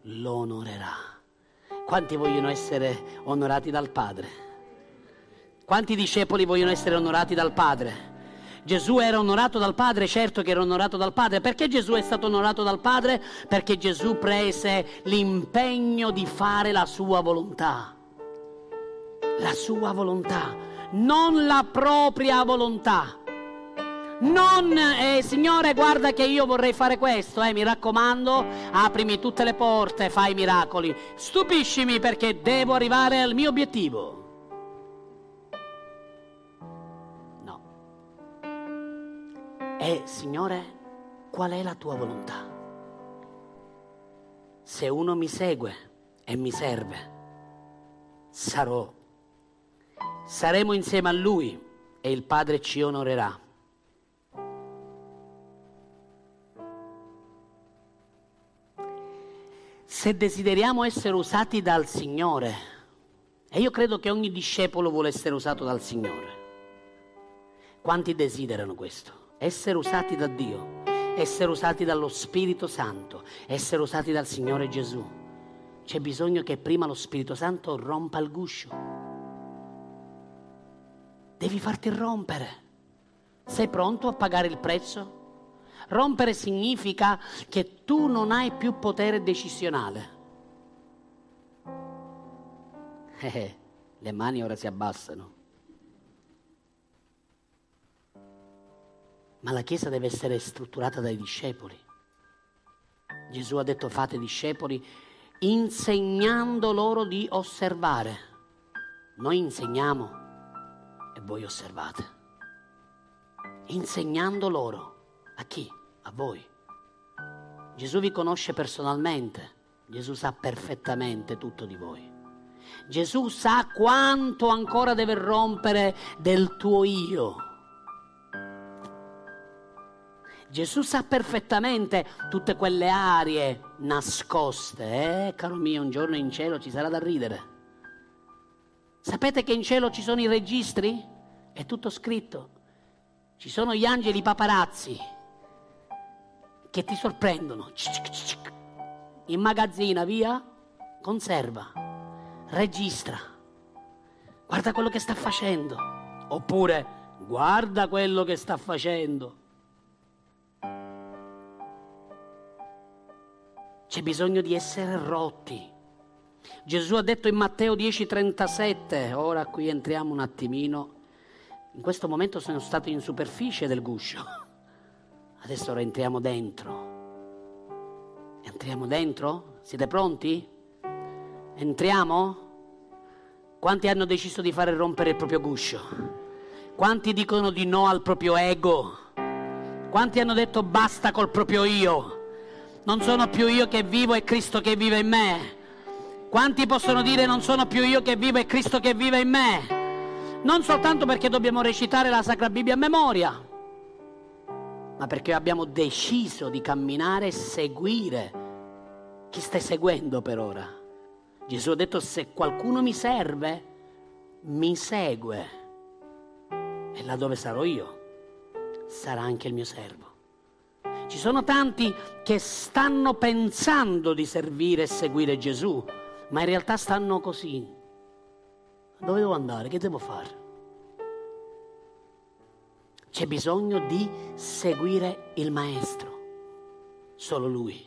lo onorerà. Quanti vogliono essere onorati dal Padre? Quanti discepoli vogliono essere onorati dal Padre? Gesù era onorato dal Padre, certo che era onorato dal Padre. Perché Gesù è stato onorato dal Padre? Perché Gesù prese l'impegno di fare la sua volontà. La sua volontà, non la propria volontà. Non, Signore, guarda che io vorrei fare questo, mi raccomando, aprimi tutte le porte, fai miracoli. Stupiscimi perché devo arrivare al mio obiettivo. Signore, qual è la tua volontà? se uno mi segue e mi serve, saremo insieme a Lui e il Padre ci onorerà. Se desideriamo essere usati dal Signore, e io credo che ogni discepolo vuole essere usato dal Signore, quanti desiderano questo? Essere usati da Dio, essere usati dallo Spirito Santo, essere usati dal Signore Gesù. C'è bisogno che prima lo Spirito Santo rompa il guscio. Devi farti rompere. Sei pronto a pagare il prezzo? Rompere significa che tu non hai più potere decisionale. Le mani ora si abbassano. Ma la Chiesa deve essere strutturata dai discepoli. Gesù ha detto: fate discepoli insegnando loro di osservare. Noi insegniamo e voi osservate. Insegnando loro. A chi? A voi. Gesù vi conosce personalmente. Gesù sa perfettamente tutto di voi. Gesù sa quanto ancora deve rompere del tuo io. Gesù sa perfettamente tutte quelle aree nascoste. Caro mio, un giorno in cielo ci sarà da ridere. Sapete che in cielo ci sono i registri? È tutto scritto. Ci sono gli angeli paparazzi che ti sorprendono. Immagazzina, via, conserva, registra. Guarda quello che sta facendo. Oppure guarda quello che sta facendo. C'è bisogno di essere rotti. Gesù ha detto in Matteo 10:37, ora qui entriamo un attimino, in questo momento sono stato in superficie del guscio, adesso ora entriamo dentro. Entriamo dentro? Siete pronti? Entriamo? Quanti hanno deciso di fare rompere il proprio guscio? Quanti dicono di no al proprio ego? Quanti hanno detto basta col proprio io? Non sono più io che vivo, è Cristo che vive in me. Quanti possono dire non sono più io che vivo, è Cristo che vive in me? Non soltanto perché dobbiamo recitare la Sacra Bibbia a memoria, ma perché abbiamo deciso di camminare e seguire. Chi stai seguendo per ora? Gesù ha detto: se qualcuno mi serve, mi segue. E laddove sarò io, sarà anche il mio servo. Ci sono tanti che stanno pensando di servire e seguire Gesù, ma in realtà stanno così. Dove devo andare? Che devo fare? C'è bisogno di seguire il Maestro, solo Lui.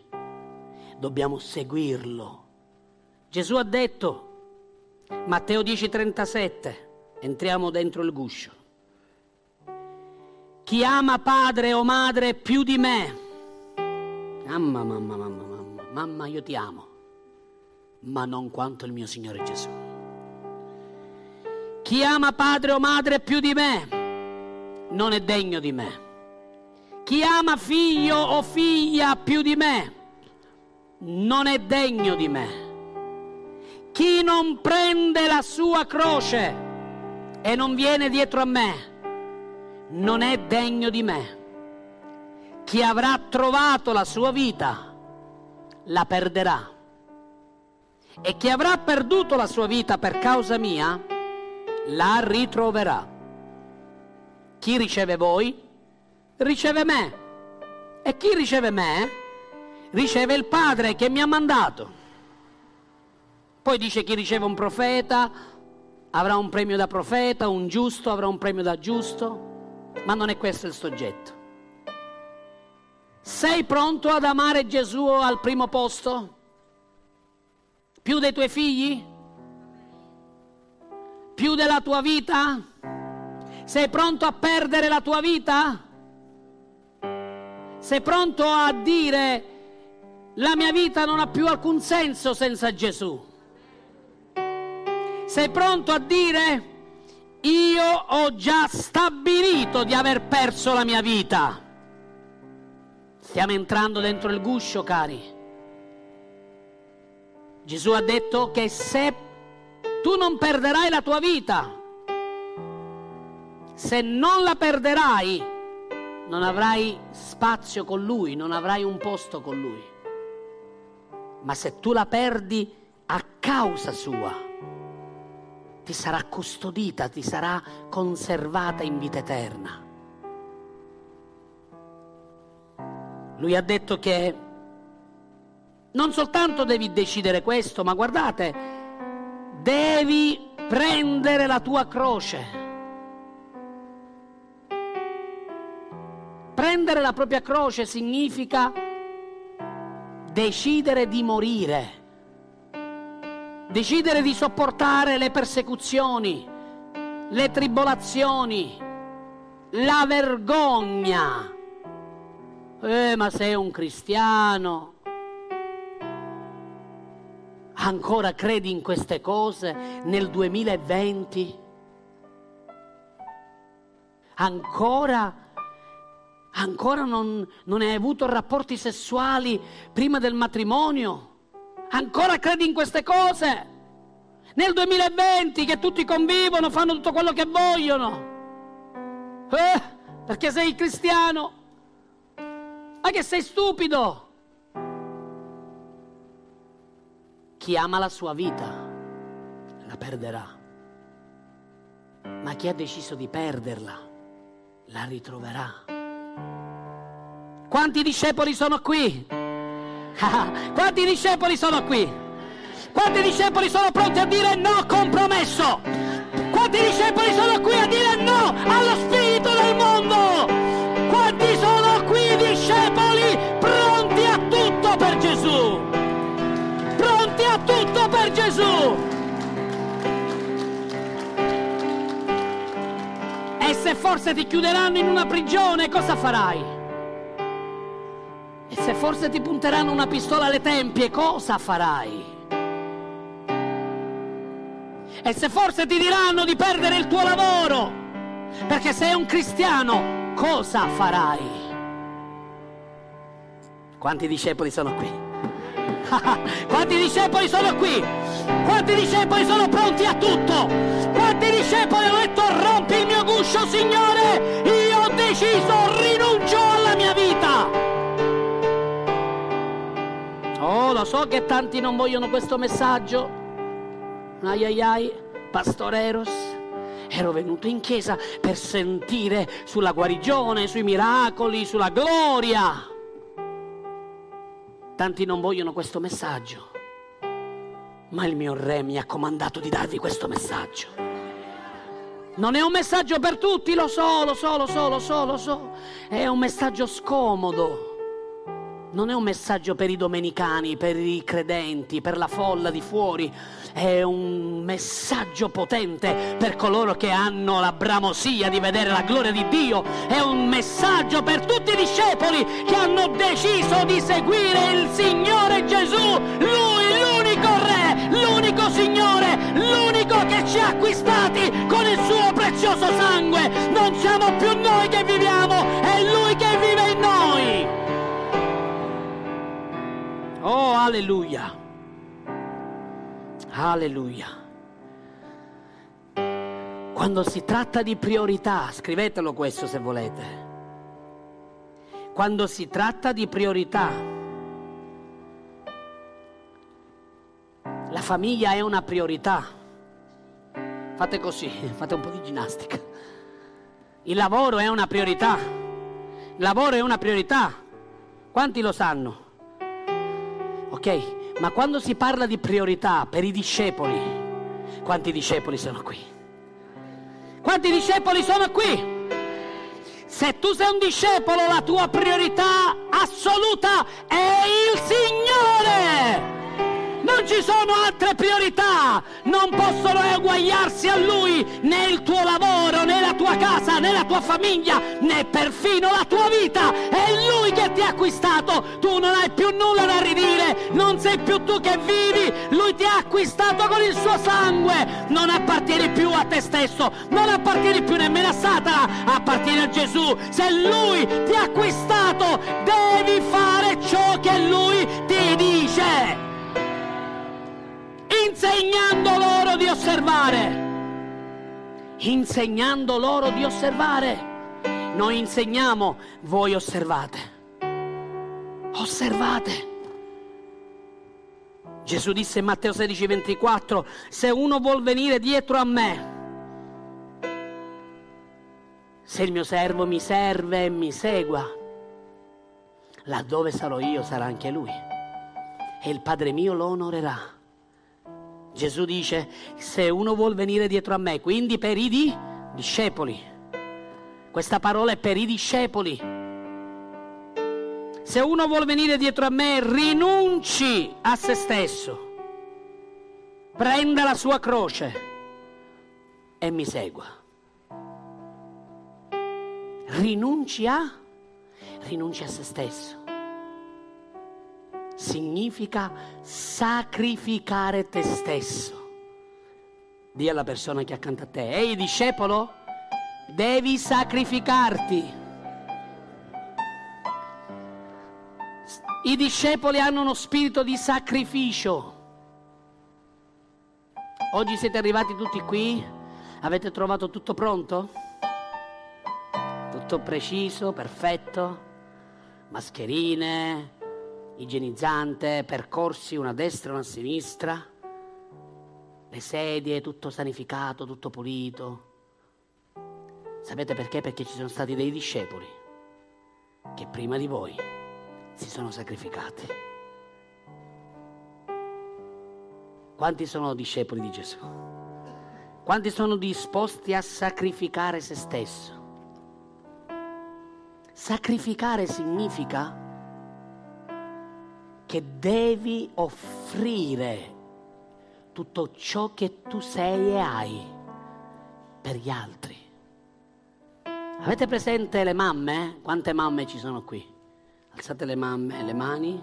Dobbiamo seguirlo. Gesù ha detto, Matteo 10:37, entriamo dentro il guscio. Chi ama padre o madre più di me, mamma, io ti amo, ma non quanto il mio Signore Gesù. Chi ama padre o madre più di me, non è degno di me. Chi ama figlio o figlia più di me, non è degno di me. Chi non prende la sua croce e non viene dietro a me, non è degno di me. Chi avrà trovato la sua vita la perderà, e chi avrà perduto la sua vita per causa mia la ritroverà. Chi riceve voi riceve me, e chi riceve me riceve il Padre che mi ha mandato. Poi dice: chi riceve un profeta avrà un premio da profeta, un giusto avrà un premio da giusto. Ma non è questo il soggetto. Sei pronto ad amare Gesù al primo posto? Più dei tuoi figli? Più della tua vita? Sei pronto a perdere la tua vita? Sei pronto a dire: la mia vita non ha più alcun senso senza Gesù? Sei pronto a dire: io ho già stabilito di aver perso la mia vita. Stiamo entrando dentro il guscio, cari. Gesù ha detto che se tu non perderai la tua vita, se non la perderai, non avrai spazio con Lui, non avrai un posto con Lui. Ma se tu la perdi a causa sua, ti sarà custodita, ti sarà conservata in vita eterna. Lui ha detto che non soltanto devi decidere questo, ma guardate, devi prendere la tua croce. Prendere la propria croce significa decidere di morire, decidere di sopportare le persecuzioni, le tribolazioni, la vergogna. Ma sei un cristiano, ancora credi in queste cose nel 2020? Ancora non hai avuto rapporti sessuali prima del matrimonio? Ancora credi in queste cose? Nel 2020 che tutti convivono, fanno tutto quello che vogliono? Perché sei cristiano? Ma che sei stupido! Chi ama la sua vita la perderà, ma chi ha deciso di perderla la ritroverà. Quanti discepoli sono qui? Quanti discepoli sono qui? Quanti discepoli sono pronti a dire no compromesso? Quanti discepoli sono qui a dire no allo spirito del mondo? Quanti sono qui discepoli pronti a tutto per Gesù? Pronti a tutto per Gesù! E se forse ti chiuderanno in una prigione, cosa farai? Se forse ti punteranno una pistola alle tempie, cosa farai? E se forse ti diranno di perdere il tuo lavoro, perché sei un cristiano, cosa farai? Quanti discepoli sono qui? Quanti discepoli sono qui? Quanti discepoli sono pronti a tutto? Quanti discepoli hanno detto rompi il mio guscio, Signore, io ho deciso, rinuncio alla mia vita? Oh, lo so che tanti non vogliono questo messaggio. Ai ai ai, Pastore Eros, ero venuto in chiesa per sentire sulla guarigione, sui miracoli, sulla gloria. Tanti non vogliono questo messaggio, ma il mio Re mi ha comandato di darvi questo messaggio. Non è un messaggio per tutti, lo so. È un messaggio scomodo. Non è un messaggio per i domenicani, per i credenti, per la folla di fuori. È un messaggio potente per coloro che hanno la bramosia di vedere la gloria di Dio. È un messaggio per tutti i discepoli che hanno deciso di seguire il Signore Gesù. Lui, l'unico Re, l'unico Signore, l'unico che ci ha acquistati con il suo prezioso sangue. Non siamo più noi che viviamo, è Lui che vive in noi. Oh, alleluia, alleluia. Quando si tratta di priorità, scrivetelo questo se volete, quando si tratta di priorità, la famiglia è una priorità. Fate così, fate un po' di ginnastica. Il lavoro è una priorità, il lavoro è una priorità, quanti lo sanno? Ok, ma quando si parla di priorità per i discepoli, quanti discepoli sono qui? Quanti discepoli sono qui? Se tu sei un discepolo, la tua priorità assoluta è il Signore! Non ci sono altre priorità, non possono eguagliarsi a Lui né il tuo lavoro, né la tua casa, né la tua famiglia, né perfino la tua vita. È Lui che ti ha acquistato, tu non hai più nulla da ridire, non sei più tu che vivi, Lui ti ha acquistato con il suo sangue. Non appartieni più a te stesso, non appartieni più nemmeno a Satana, appartieni a Gesù. Se Lui ti ha acquistato, devi fare ciò che Lui ti dice. insegnando loro di osservare. Noi insegniamo, voi osservate. Osservate. Gesù disse in Matteo 16:24, se uno vuol venire dietro a me, se il mio servo mi serve e mi segua, laddove sarò io sarà anche lui, e il Padre mio lo onorerà. Gesù dice, se uno vuol venire dietro a me, quindi per i discepoli. Questa parola è per i discepoli. Se uno vuol venire dietro a me, rinunci a se stesso, prenda la sua croce e mi segua. Rinunci a se stesso. Significa sacrificare te stesso. Dì alla persona che è accanto a te, ehi discepolo, devi sacrificarti. I discepoli hanno uno spirito di sacrificio. Oggi siete arrivati tutti qui, avete trovato tutto pronto? Tutto preciso, perfetto, mascherine, igienizzante, percorsi, una a destra e una a sinistra, le sedie, tutto sanificato, tutto pulito. Sapete perché? Perché ci sono stati dei discepoli che prima di voi si sono sacrificati. Quanti sono discepoli di Gesù? Quanti sono disposti a sacrificare se stesso? Sacrificare significa che devi offrire tutto ciò che tu sei e hai per gli altri. Avete presente le mamme? Quante mamme ci sono qui? Alzate le mamme, le mani.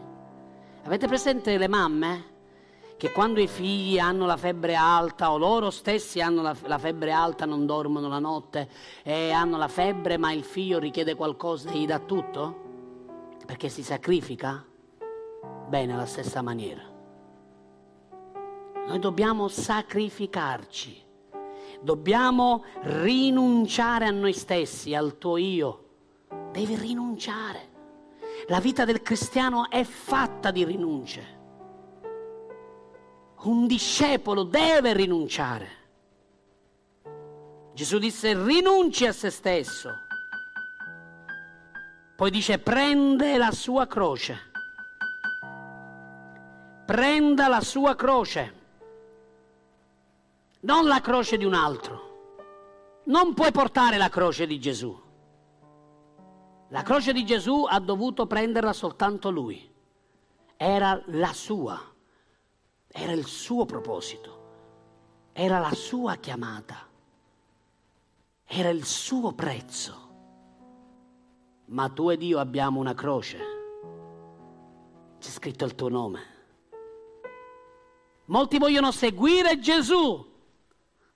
Avete presente le mamme? Che quando i figli hanno la febbre alta o loro stessi hanno la febbre alta, non dormono la notte e hanno la febbre, ma il figlio richiede qualcosa e gli dà tutto? Perché si sacrifica? Bene, alla stessa maniera. Noi dobbiamo sacrificarci, dobbiamo rinunciare a noi stessi, al tuo io. Devi rinunciare. La vita del cristiano è fatta di rinunce. Un discepolo deve rinunciare. Gesù disse, rinunci a se stesso. Poi dice, prende la sua croce. Prenda la sua croce, non la croce di un altro. Non puoi portare la croce di Gesù. La croce di Gesù ha dovuto prenderla soltanto lui. Era la sua, era il suo proposito, era la sua chiamata, era il suo prezzo. Ma tu ed io abbiamo una croce, c'è scritto il tuo nome. Molti vogliono seguire Gesù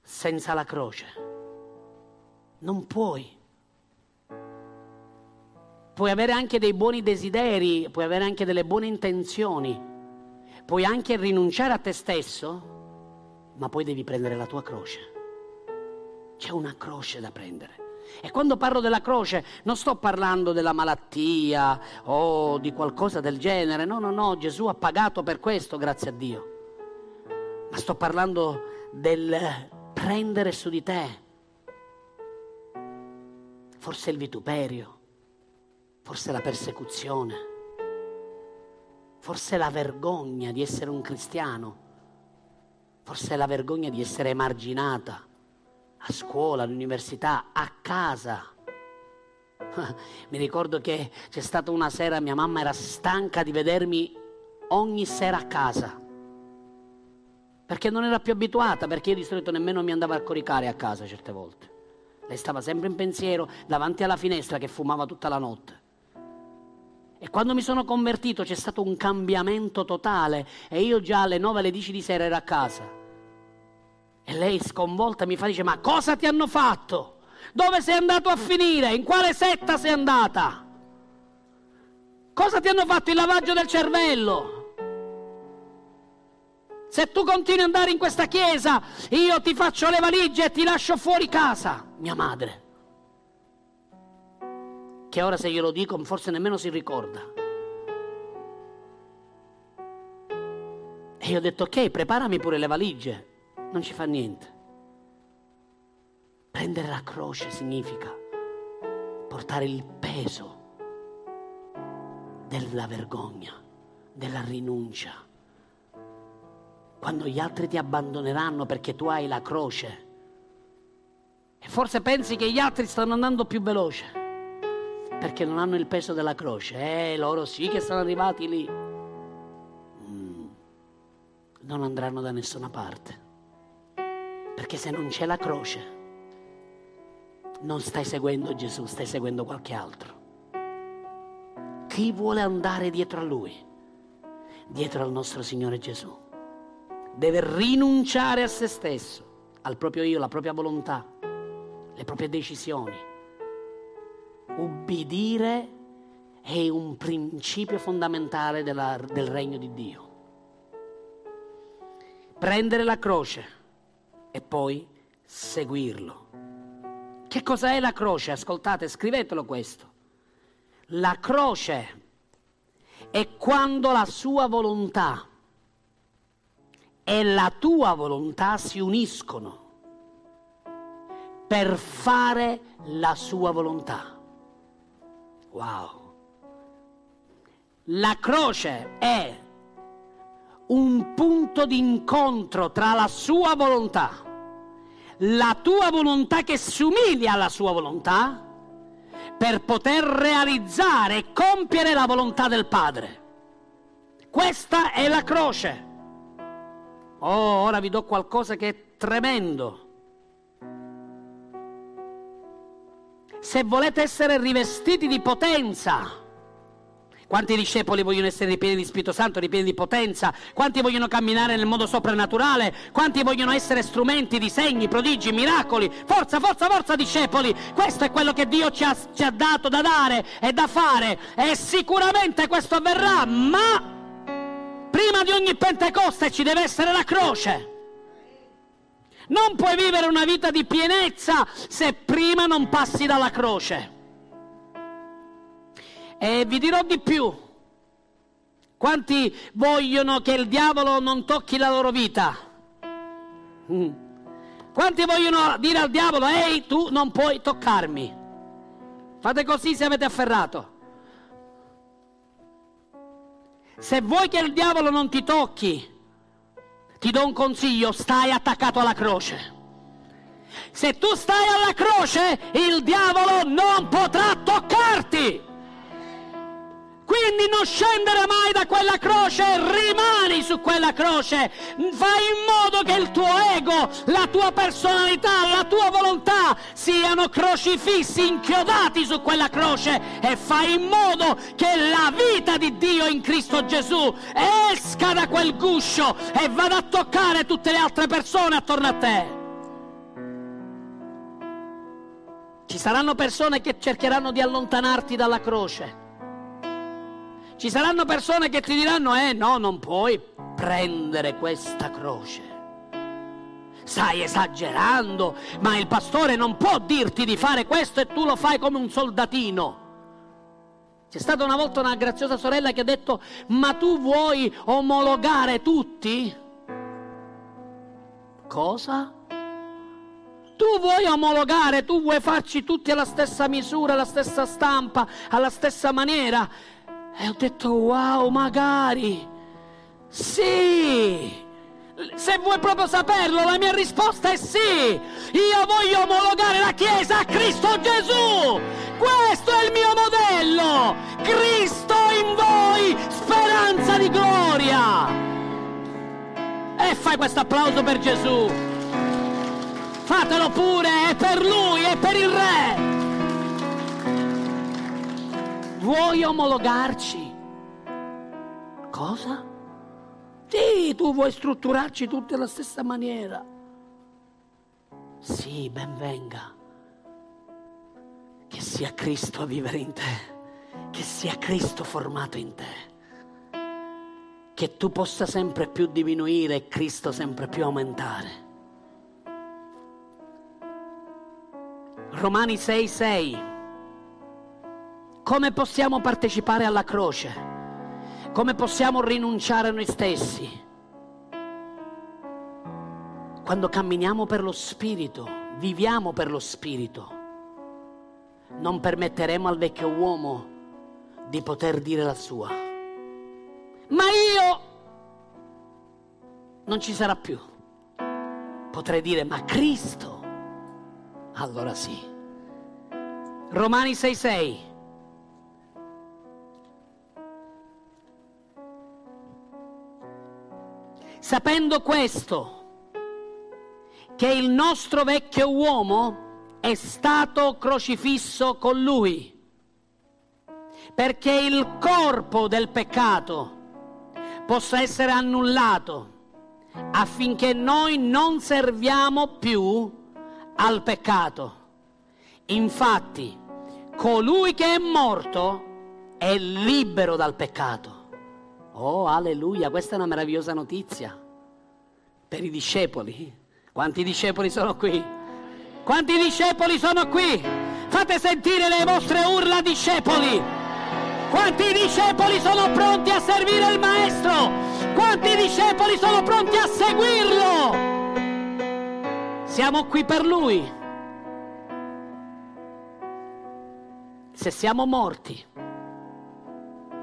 senza la croce. Non puoi. Puoi avere anche dei buoni desideri, puoi avere anche delle buone intenzioni, puoi anche rinunciare a te stesso, ma poi devi prendere la tua croce. C'è una croce da prendere. E quando parlo della croce non sto parlando della malattia o di qualcosa del genere. No, no, no, Gesù ha pagato per questo, grazie a Dio. Ma sto parlando del prendere su di te, forse il vituperio, forse la persecuzione, forse la vergogna di essere un cristiano, forse la vergogna di essere emarginata a scuola, all'università, a casa. Mi ricordo che c'è stata una sera, mia mamma era stanca di vedermi ogni sera a casa, perché non era più abituata, perché io di solito nemmeno mi andavo a coricare a casa certe volte. Lei stava sempre in pensiero davanti alla finestra che fumava tutta la notte. E quando mi sono convertito c'è stato un cambiamento totale e io già alle 9, alle 10 di sera ero a casa. E lei sconvolta mi fa, dice, ma cosa ti hanno fatto? Dove sei andato a finire? In quale setta sei andata? Cosa ti hanno fatto? Il lavaggio del cervello? Se tu continui ad andare in questa chiesa, io ti faccio le valigie e ti lascio fuori casa. Mia madre, che ora se glielo dico forse nemmeno si ricorda. E io ho detto, ok, preparami pure le valigie, non ci fa niente. Prendere la croce significa portare il peso della vergogna, della rinuncia. Quando gli altri ti abbandoneranno perché tu hai la croce, e forse pensi che gli altri stanno andando più veloce perché non hanno il peso della croce, loro sì che sono arrivati lì, non andranno da nessuna parte, perché se non c'è la croce non stai seguendo Gesù, stai seguendo qualche altro. Chi vuole andare dietro a Lui, dietro al nostro Signore Gesù, deve rinunciare a se stesso, al proprio io, alla propria volontà, le proprie decisioni. Ubbidire è un principio fondamentale del regno di Dio. Prendere la croce e poi seguirlo. Che cosa è la croce? Ascoltate, scrivetelo questo. La croce è quando la sua volontà e la tua volontà si uniscono per fare la sua volontà. Wow! La croce è un punto di incontro tra la sua volontà, la tua volontà che si umilia alla sua volontà, per poter realizzare e compiere la volontà del Padre. Questa è la croce. Oh, ora vi do qualcosa che è tremendo. Se volete essere rivestiti di potenza, quanti discepoli vogliono essere ripieni di Spirito Santo, ripieni di potenza? Quanti vogliono camminare nel modo soprannaturale? Quanti vogliono essere strumenti di segni, prodigi, miracoli? Forza, forza, forza discepoli! Questo è quello che Dio ci ha dato da dare e da fare, e sicuramente questo avverrà, ma prima di ogni Pentecoste ci deve essere la croce. Non puoi vivere una vita di pienezza se prima non passi dalla croce. E vi dirò di più, quanti vogliono che il diavolo non tocchi la loro vita? Quanti vogliono dire al diavolo, ehi, tu non puoi toccarmi? Fate così se avete afferrato. Se vuoi che il diavolo non ti tocchi, ti do un consiglio, stai attaccato alla croce. Se tu stai alla croce, il diavolo non potrà toccarti. Quindi non scendere mai da quella croce, rimani su quella croce, fai in modo che il tuo ego, la tua personalità, la tua volontà siano crocifissi, inchiodati su quella croce, e fai in modo che la vita di Dio in Cristo Gesù esca da quel guscio e vada a toccare tutte le altre persone attorno a te. Ci saranno persone che cercheranno di allontanarti dalla croce. Ci saranno persone che ti diranno, no, non puoi prendere questa croce. Stai esagerando, ma il pastore non può dirti di fare questo e tu lo fai come un soldatino. C'è stata una volta una graziosa sorella che ha detto, ma tu vuoi omologare tutti? Cosa? Tu vuoi omologare, tu vuoi farci tutti alla stessa misura, alla stessa stampa, alla stessa maniera? E ho detto, wow, magari, sì, se vuoi proprio saperlo, la mia risposta è sì, io voglio omologare la Chiesa a Cristo Gesù, questo è il mio modello, Cristo in voi, speranza di gloria. E fai questo applauso per Gesù, fatelo pure, è per Lui, è per il Re. Vuoi omologarci? Cosa? Sì, tu vuoi strutturarci tutti alla stessa maniera. Sì, ben venga. Che sia Cristo a vivere in te, che sia Cristo formato in te. che tu possa sempre più diminuire e Cristo sempre più aumentare. Romani 6,6. Come possiamo partecipare alla croce? Come possiamo rinunciare a noi stessi? Quando camminiamo per lo Spirito, viviamo per lo Spirito, non permetteremo al vecchio uomo di poter dire la sua. Ma io non ci sarà più. Potrei dire, ma Cristo, allora sì. Romani 6,6. Sapendo questo, che il nostro vecchio uomo è stato crocifisso con lui, perché il corpo del peccato possa essere annullato, affinché noi non serviamo più al peccato. Infatti, colui che è morto è libero dal peccato. Oh, alleluia, questa è una meravigliosa notizia per i discepoli. Quanti discepoli sono qui? Quanti discepoli sono qui? Fate sentire le vostre urla, discepoli! Quanti discepoli sono pronti a servire il Maestro? Quanti discepoli sono pronti a seguirlo? Siamo qui per Lui. Se siamo morti,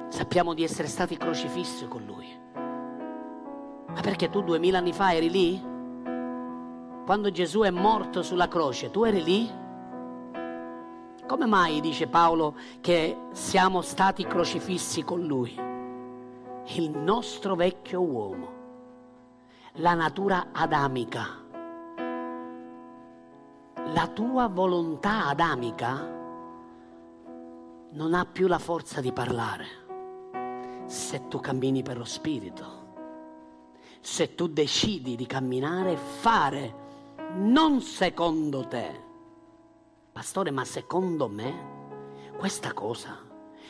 sappiamo di essere stati crocifissi con Lui. Ma perché tu 2000 anni fa eri lì? Quando Gesù è morto sulla croce, tu eri lì? Come mai, dice Paolo, che siamo stati crocifissi con Lui? Il nostro vecchio uomo, la natura adamica, la tua volontà adamica non ha più la forza di parlare se tu cammini per lo Spirito, se tu decidi di camminare e fare non secondo te. Pastore, ma secondo me questa cosa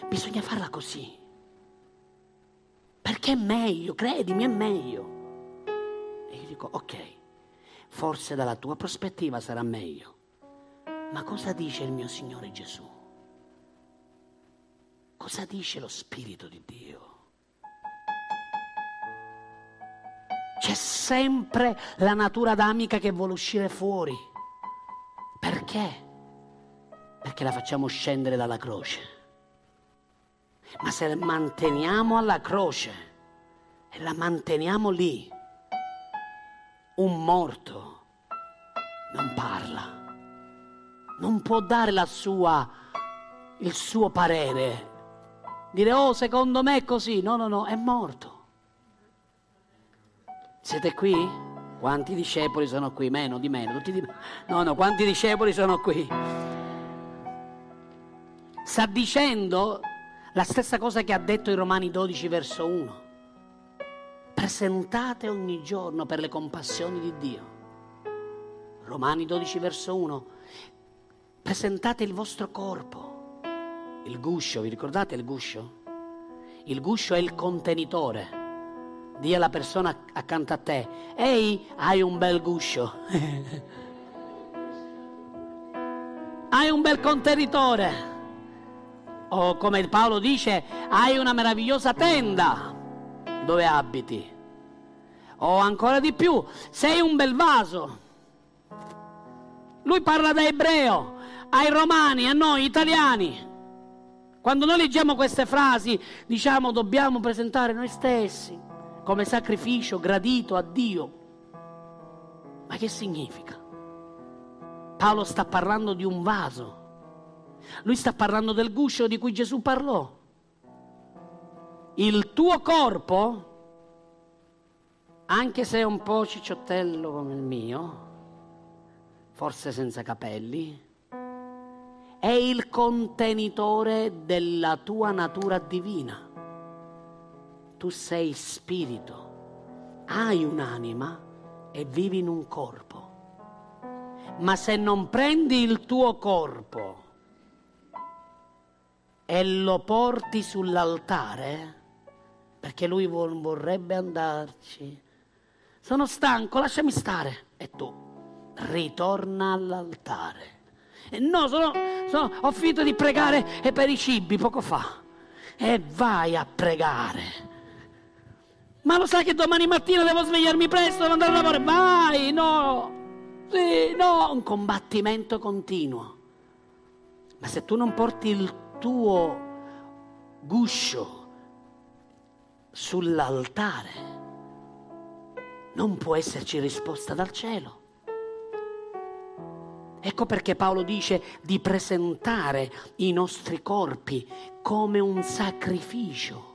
bisogna farla così, perché è meglio, credimi, è meglio. E io dico, ok, forse dalla tua prospettiva sarà meglio, ma cosa dice il mio Signore Gesù? Cosa dice lo Spirito di Dio? C'è sempre la natura adamica che vuole uscire fuori. Perché? Perché la facciamo scendere dalla croce. Ma se la manteniamo alla croce e la manteniamo lì, un morto non parla, non può dare il suo parere, dire, oh, secondo me è così. No, è morto. Siete qui? Quanti discepoli sono qui? Meno di meno, tutti di meno. No, quanti discepoli sono qui? Sta dicendo la stessa cosa che ha detto in Romani 12, verso 1. Presentate ogni giorno per le compassioni di Dio. Romani 12, verso 1. Presentate il vostro corpo. Il guscio, vi ricordate il guscio? Il guscio è il contenitore. Dì alla persona accanto a te, ehi, hai un bel guscio. Hai un bel contenitore. O come Paolo dice, hai una meravigliosa tenda dove abiti. O ancora di più, sei un bel vaso. Lui parla da ebreo, ai romani, a noi italiani. Quando noi leggiamo queste frasi, diciamo, dobbiamo presentare noi stessi come sacrificio gradito a Dio. Ma che significa? Paolo sta parlando di un vaso. Lui sta parlando del guscio di cui Gesù parlò. Il tuo corpo, anche se è un po' cicciottello come il mio, forse senza capelli, è il contenitore della tua natura divina. Tu sei spirito, hai un'anima e vivi in un corpo. Ma se non prendi il tuo corpo e lo porti sull'altare, perché lui vorrebbe andarci. Sono stanco, lasciami stare. E tu ritorna all'altare. E no, ho finito di pregare e per i cibi poco fa. E vai a pregare. Ma lo sai che domani mattina devo svegliarmi presto, devo andare a lavorare? Vai, no, sì, no. Un combattimento continuo. Ma se tu non porti il tuo guscio sull'altare, non può esserci risposta dal cielo. Ecco perché Paolo dice di presentare i nostri corpi come un sacrificio.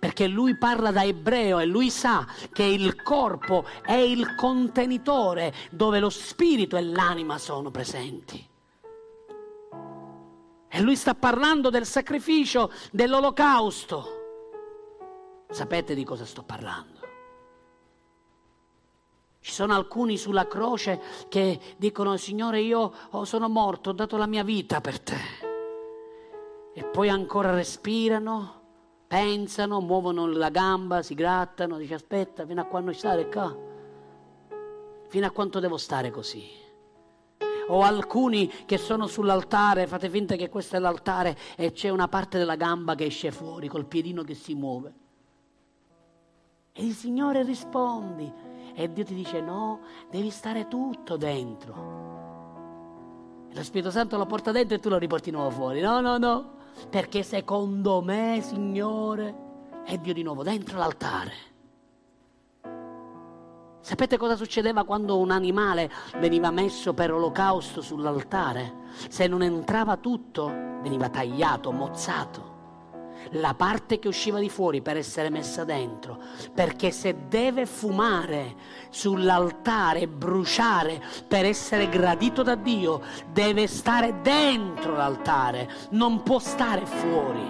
Perché lui parla da ebreo e lui sa che il corpo è il contenitore dove lo spirito e l'anima sono presenti. E lui sta parlando del sacrificio dell'olocausto. Sapete di cosa sto parlando? Ci sono alcuni sulla croce che dicono: Signore, io sono morto, ho dato la mia vita per te. E poi ancora respirano, pensano, muovono la gamba, si grattano, dice: aspetta, fino a quando stare qua? Fino a quanto devo stare così? O alcuni che sono sull'altare, fate finta che questo è l'altare e c'è una parte della gamba che esce fuori col piedino che si muove. E il Signore rispondi e Dio ti dice: no, devi stare tutto dentro. E lo Spirito Santo lo porta dentro e tu lo riporti nuovo fuori. No, no, no, perché secondo me, Signore, è Dio di nuovo dentro l'altare. Sapete cosa succedeva quando un animale veniva messo per olocausto sull'altare? Se non entrava tutto, veniva tagliato, mozzato. La parte che usciva di fuori per essere messa dentro, perché se deve fumare sull'altare, bruciare per essere gradito da Dio, deve stare dentro l'altare, non può stare fuori.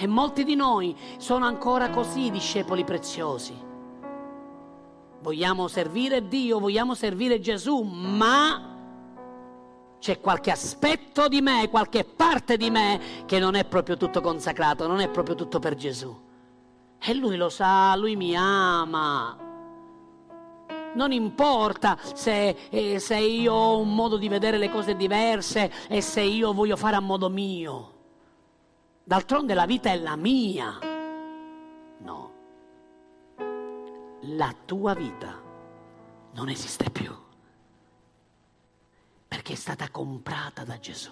E molti di noi sono ancora così, discepoli preziosi. Vogliamo servire Dio, vogliamo servire Gesù, ma c'è qualche aspetto di me, qualche parte di me che non è proprio tutto consacrato, non è proprio tutto per Gesù. E lui lo sa, lui mi ama. Non importa se io ho un modo di vedere le cose diverse e se io voglio fare a modo mio. D'altronde la vita è la mia. No. La tua vita non esiste più. Perché è stata comprata da Gesù.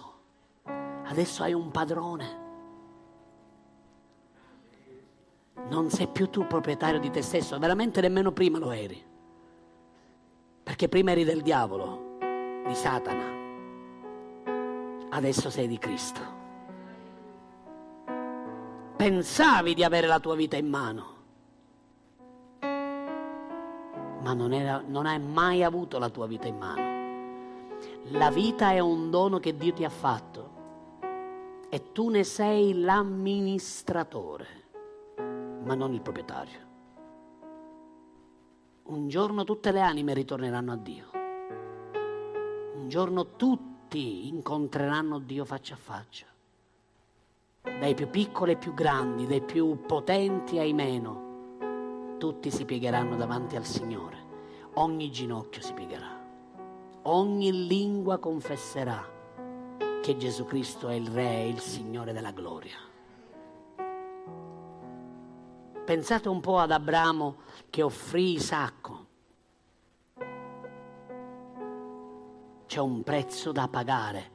Adesso hai un padrone. Non sei più tu proprietario di te stesso, veramente nemmeno prima lo eri. Perché prima eri del diavolo, di Satana. Adesso sei di Cristo. Pensavi di avere la tua vita in mano, ma non hai mai avuto la tua vita in mano. La vita è un dono che Dio ti ha fatto e tu ne sei l'amministratore, ma non il proprietario. Un giorno tutte le anime ritorneranno a Dio. Un giorno tutti incontreranno Dio faccia a faccia. Dai più piccoli ai più grandi, dai più potenti ai meno, tutti si piegheranno davanti al Signore. Ogni ginocchio si piegherà. Ogni lingua confesserà che Gesù Cristo è il Re e il Signore della gloria. Pensate un po' ad Abramo che offrì Isacco. C'è un prezzo da pagare.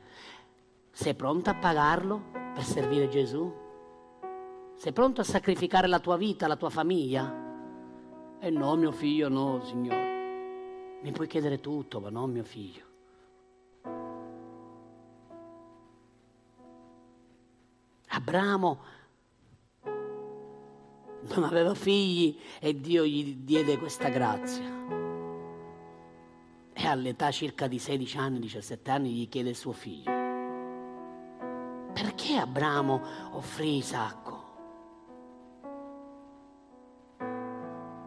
Sei pronto a pagarlo per servire Gesù? Sei pronto a sacrificare la tua vita, la tua famiglia? E no, mio figlio, no, Signore. Mi puoi chiedere tutto, ma non mio figlio. Abramo non aveva figli e Dio gli diede questa grazia. E all'età circa di 16 anni, 17 anni, gli chiede il suo figlio. Perché Abramo offrì Isacco?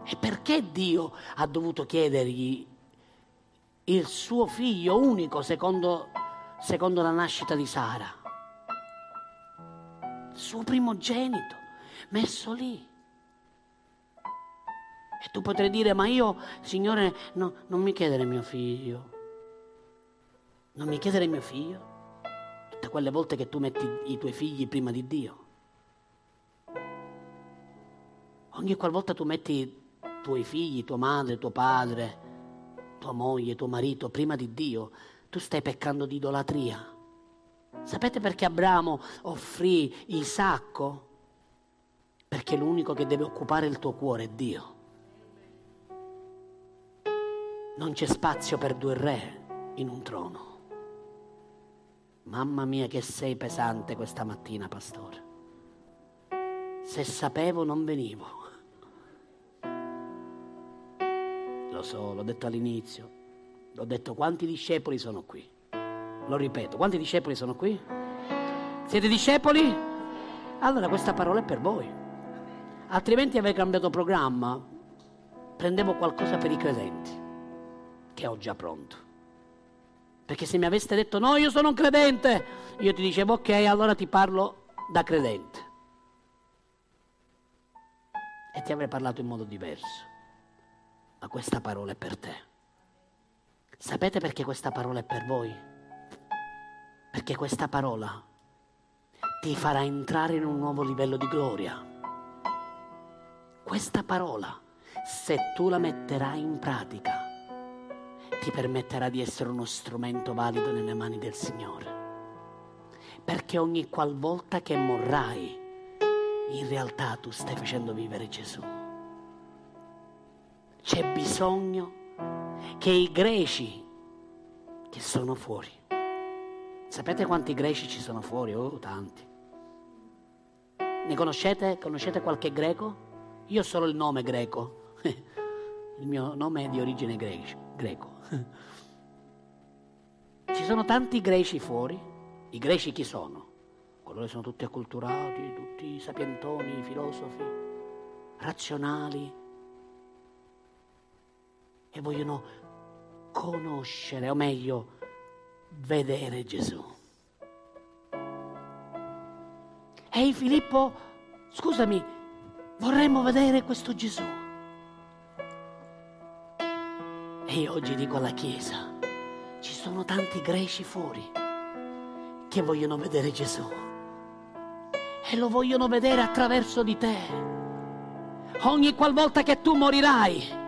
E perché Dio ha dovuto chiedergli il suo figlio unico secondo la nascita di Sara? suo primogenito messo lì. E tu potrai dire, ma io, Signore, no, non mi chiedere mio figlio. Non mi chiedere mio figlio. Tutte quelle volte che tu metti i tuoi figli prima di Dio. Ogni qualvolta tu metti i tuoi figli, tua madre, tuo padre, tua moglie, tuo marito prima di Dio, tu stai peccando di idolatria. Sapete perché Abramo offrì Isacco? Perché l'unico che deve occupare il tuo cuore è Dio. Non c'è spazio per due re in un trono. Mamma mia, che sei pesante questa mattina, pastore. Se sapevo non venivo. Lo so, l'ho detto all'inizio. L'ho detto, quanti discepoli sono qui? Lo ripeto, quanti discepoli sono qui? Siete discepoli? Allora questa parola è per voi. Altrimenti avrei cambiato programma. Prendevo qualcosa per i credenti, che ho già pronto. Perché se mi aveste detto no, io sono un credente, io ti dicevo ok, allora ti parlo da credente. E ti avrei parlato in modo diverso. Ma questa parola è per te. Sapete perché questa parola è per voi? Perché questa parola ti farà entrare in un nuovo livello di gloria. Questa parola, se tu la metterai in pratica, ti permetterà di essere uno strumento valido nelle mani del Signore. Perché ogni qualvolta che morrai, in realtà tu stai facendo vivere Gesù. C'è bisogno che i greci che sono fuori, sapete quanti greci ci sono fuori? Oh, tanti. Ne conoscete? Conoscete qualche greco? Io ho solo il nome greco. Il mio nome è di origine greco. Ci sono tanti greci fuori. I greci chi sono? Coloro che sono tutti acculturati, tutti sapientoni, filosofi, razionali, e vogliono conoscere, o meglio, vedere Gesù. Ehi Filippo, scusami, vorremmo vedere questo Gesù. E io oggi dico alla Chiesa, ci sono tanti greci fuori che vogliono vedere Gesù e lo vogliono vedere attraverso di te. Ogni qualvolta che tu morirai,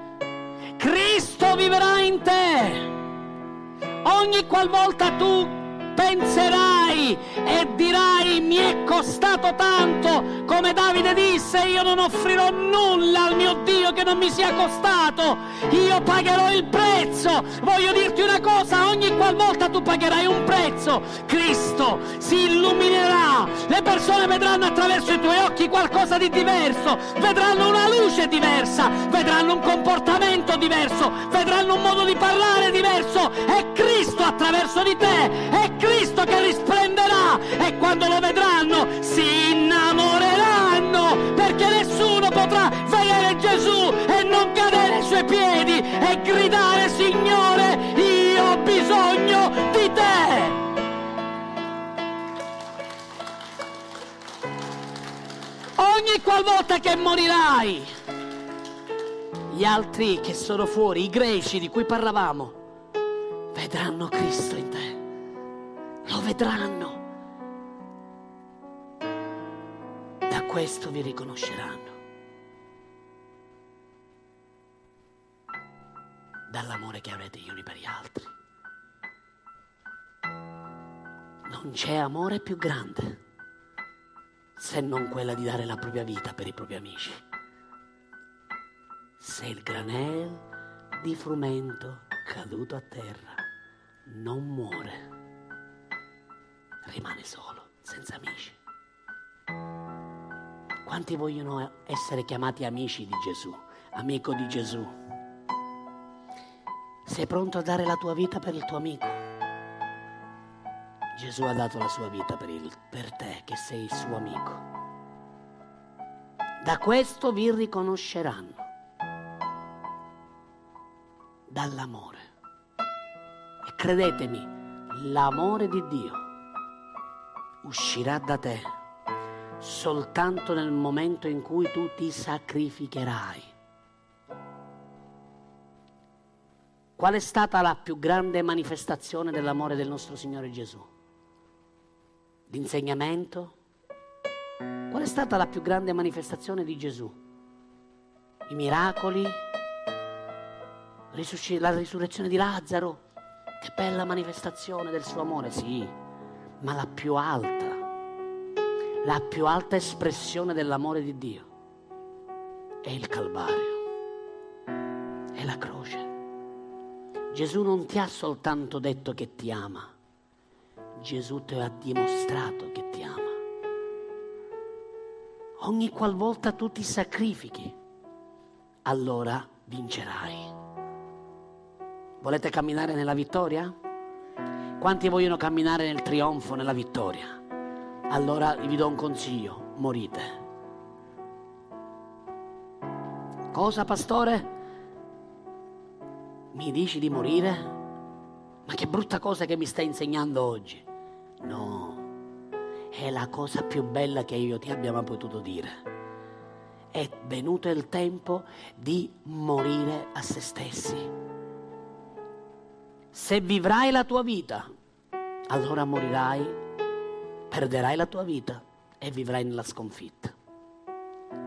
Cristo viverà in te. Ogni qualvolta tu penserai e dirai, mi è costato tanto, come Davide disse, io non offrirò nulla al mio Dio che non mi sia costato, io pagherò il prezzo. Voglio dirti una cosa, ogni qualvolta tu pagherai un prezzo, Cristo si illuminerà, le persone vedranno attraverso i tuoi occhi qualcosa di diverso, vedranno una luce diversa, vedranno un comportamento diverso, vedranno un modo di parlare diverso, è Cristo attraverso di te, è Cristo che risplenderà, e quando lo vedranno si innamoreranno, perché nessuno potrà vedere Gesù e non cadere ai suoi piedi e gridare, Signore, io ho bisogno di te. Ogni qualvolta che morirai, gli altri che sono fuori, i greci di cui parlavamo, vedranno Cristo in te. Lo vedranno. Da questo vi riconosceranno. Dall'amore che avrete gli uni per gli altri. Non c'è amore più grande se non quella di dare la propria vita per i propri amici. Se il granel di frumento caduto a terra non muore, rimane solo, senza amici. Quanti vogliono essere chiamati amici di Gesù, amico di Gesù? Sei pronto a dare la tua vita per il tuo amico? Gesù ha dato la sua vita per te, che sei il suo amico. Da questo vi riconosceranno, dall'amore. E credetemi, l'amore di Dio uscirà da te soltanto nel momento in cui tu ti sacrificherai. Qual è stata la più grande manifestazione dell'amore del nostro Signore Gesù? L'insegnamento? Qual è stata la più grande manifestazione di Gesù? I miracoli? La risurrezione di Lazzaro? Che bella manifestazione del suo amore, sì, ma la più alta espressione dell'amore di Dio è il Calvario, è la croce. Gesù non ti ha soltanto detto che ti ama, Gesù ti ha dimostrato che ti ama. Ogni qualvolta tu ti sacrifichi, allora vincerai. Volete camminare nella vittoria? Quanti vogliono camminare nel trionfo, nella vittoria? Allora vi do un consiglio, morite. Cosa, pastore? Mi dici di morire? Ma che brutta cosa che mi stai insegnando oggi. No, è la cosa più bella che io ti abbia mai potuto dire. È venuto il tempo di morire a se stessi. Se vivrai la tua vita, allora morirai, perderai la tua vita e vivrai nella sconfitta.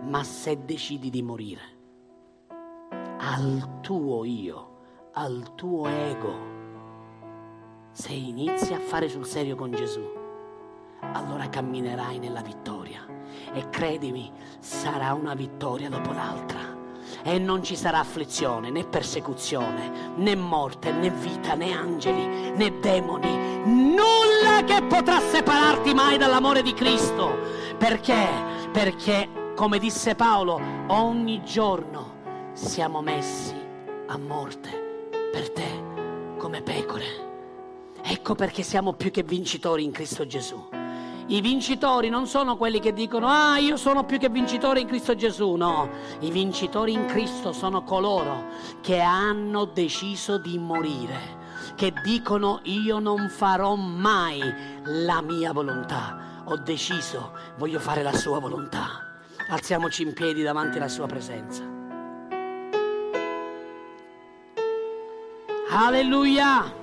Ma se decidi di morire al tuo io, al tuo ego, se inizi a fare sul serio con Gesù, allora camminerai nella vittoria, e credimi, sarà una vittoria dopo l'altra, e non ci sarà afflizione, né persecuzione, né morte, né vita, né angeli, né demoni, nulla che potrà separarti mai dall'amore di Cristo. Perché? Perché, come disse Paolo, ogni giorno siamo messi a morte per te come pecore. Ecco perché siamo più che vincitori in Cristo Gesù. I vincitori non sono quelli che dicono: ah, io sono più che vincitore in Cristo Gesù. No, i vincitori in Cristo sono coloro che hanno deciso di morire, che dicono: io non farò mai la mia volontà, ho deciso, voglio fare la sua volontà. Alziamoci in piedi davanti alla sua presenza. Alleluia!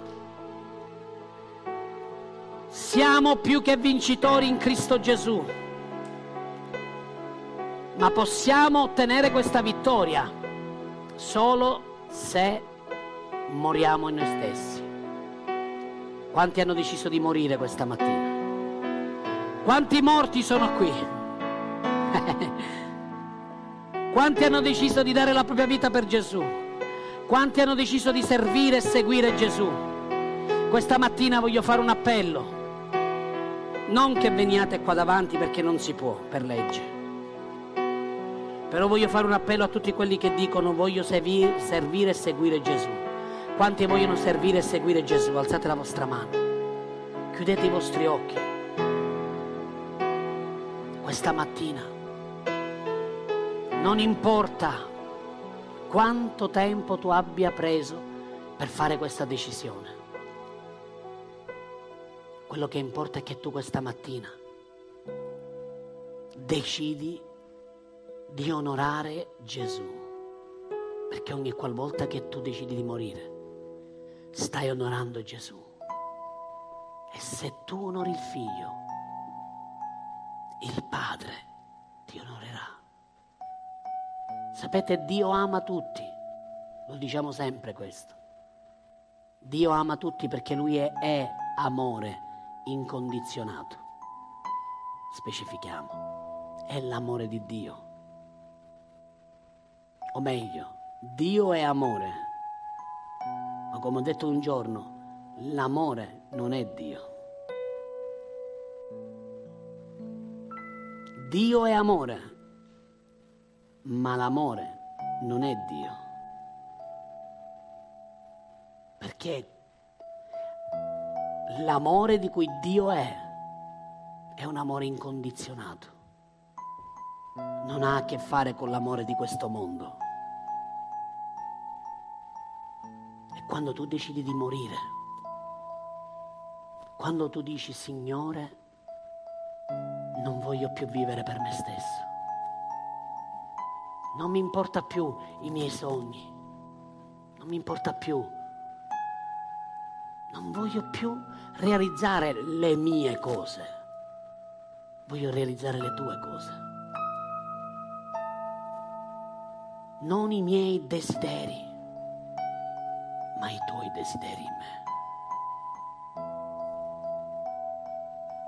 Siamo più che vincitori in Cristo Gesù, ma possiamo ottenere questa vittoria solo se moriamo in noi stessi. Quanti hanno deciso di morire questa mattina? Quanti morti sono qui? Quanti hanno deciso di dare la propria vita per Gesù? Quanti hanno deciso di servire e seguire Gesù? Questa mattina voglio fare un appello. Non che veniate qua davanti, perché non si può per legge. Però voglio fare un appello a tutti quelli che dicono: voglio servire e seguire Gesù. Quanti vogliono servire e seguire Gesù? Alzate la vostra mano. Chiudete i vostri occhi. Questa mattina non importa quanto tempo tu abbia preso per fare questa decisione. Quello che importa è che tu questa mattina decidi di onorare Gesù, perché ogni qualvolta che tu decidi di morire stai onorando Gesù. E se tu onori il Figlio, il Padre ti onorerà. Sapete, Dio ama tutti, lo diciamo sempre questo. Dio ama tutti perché Lui è amore incondizionato. Specifichiamo, è l'amore di Dio. O meglio, Dio è amore, ma come ho detto un giorno, l'amore non è Dio. Dio è amore, ma l'amore non è Dio. Perché l'amore di cui Dio è un amore incondizionato. Non ha a che fare con l'amore di questo mondo. E quando tu decidi di morire, quando tu dici: Signore, non voglio più vivere per me stesso. Non mi importa più i miei sogni, non mi importa più, non voglio più realizzare le mie cose, voglio realizzare le tue cose. Non i miei desideri, ma i tuoi desideri in me.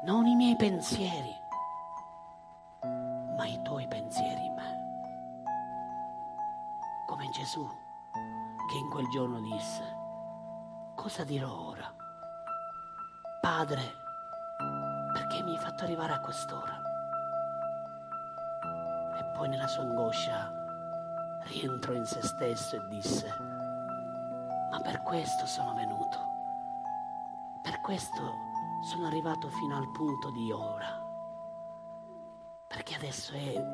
Non i miei pensieri, ma i tuoi pensieri in me. Come Gesù, che in quel giorno disse: cosa dirò ora? Padre, perché mi hai fatto arrivare a quest'ora? E poi nella sua angoscia rientrò in se stesso e disse: ma per questo sono venuto, per questo sono arrivato fino al punto di ora, perché adesso è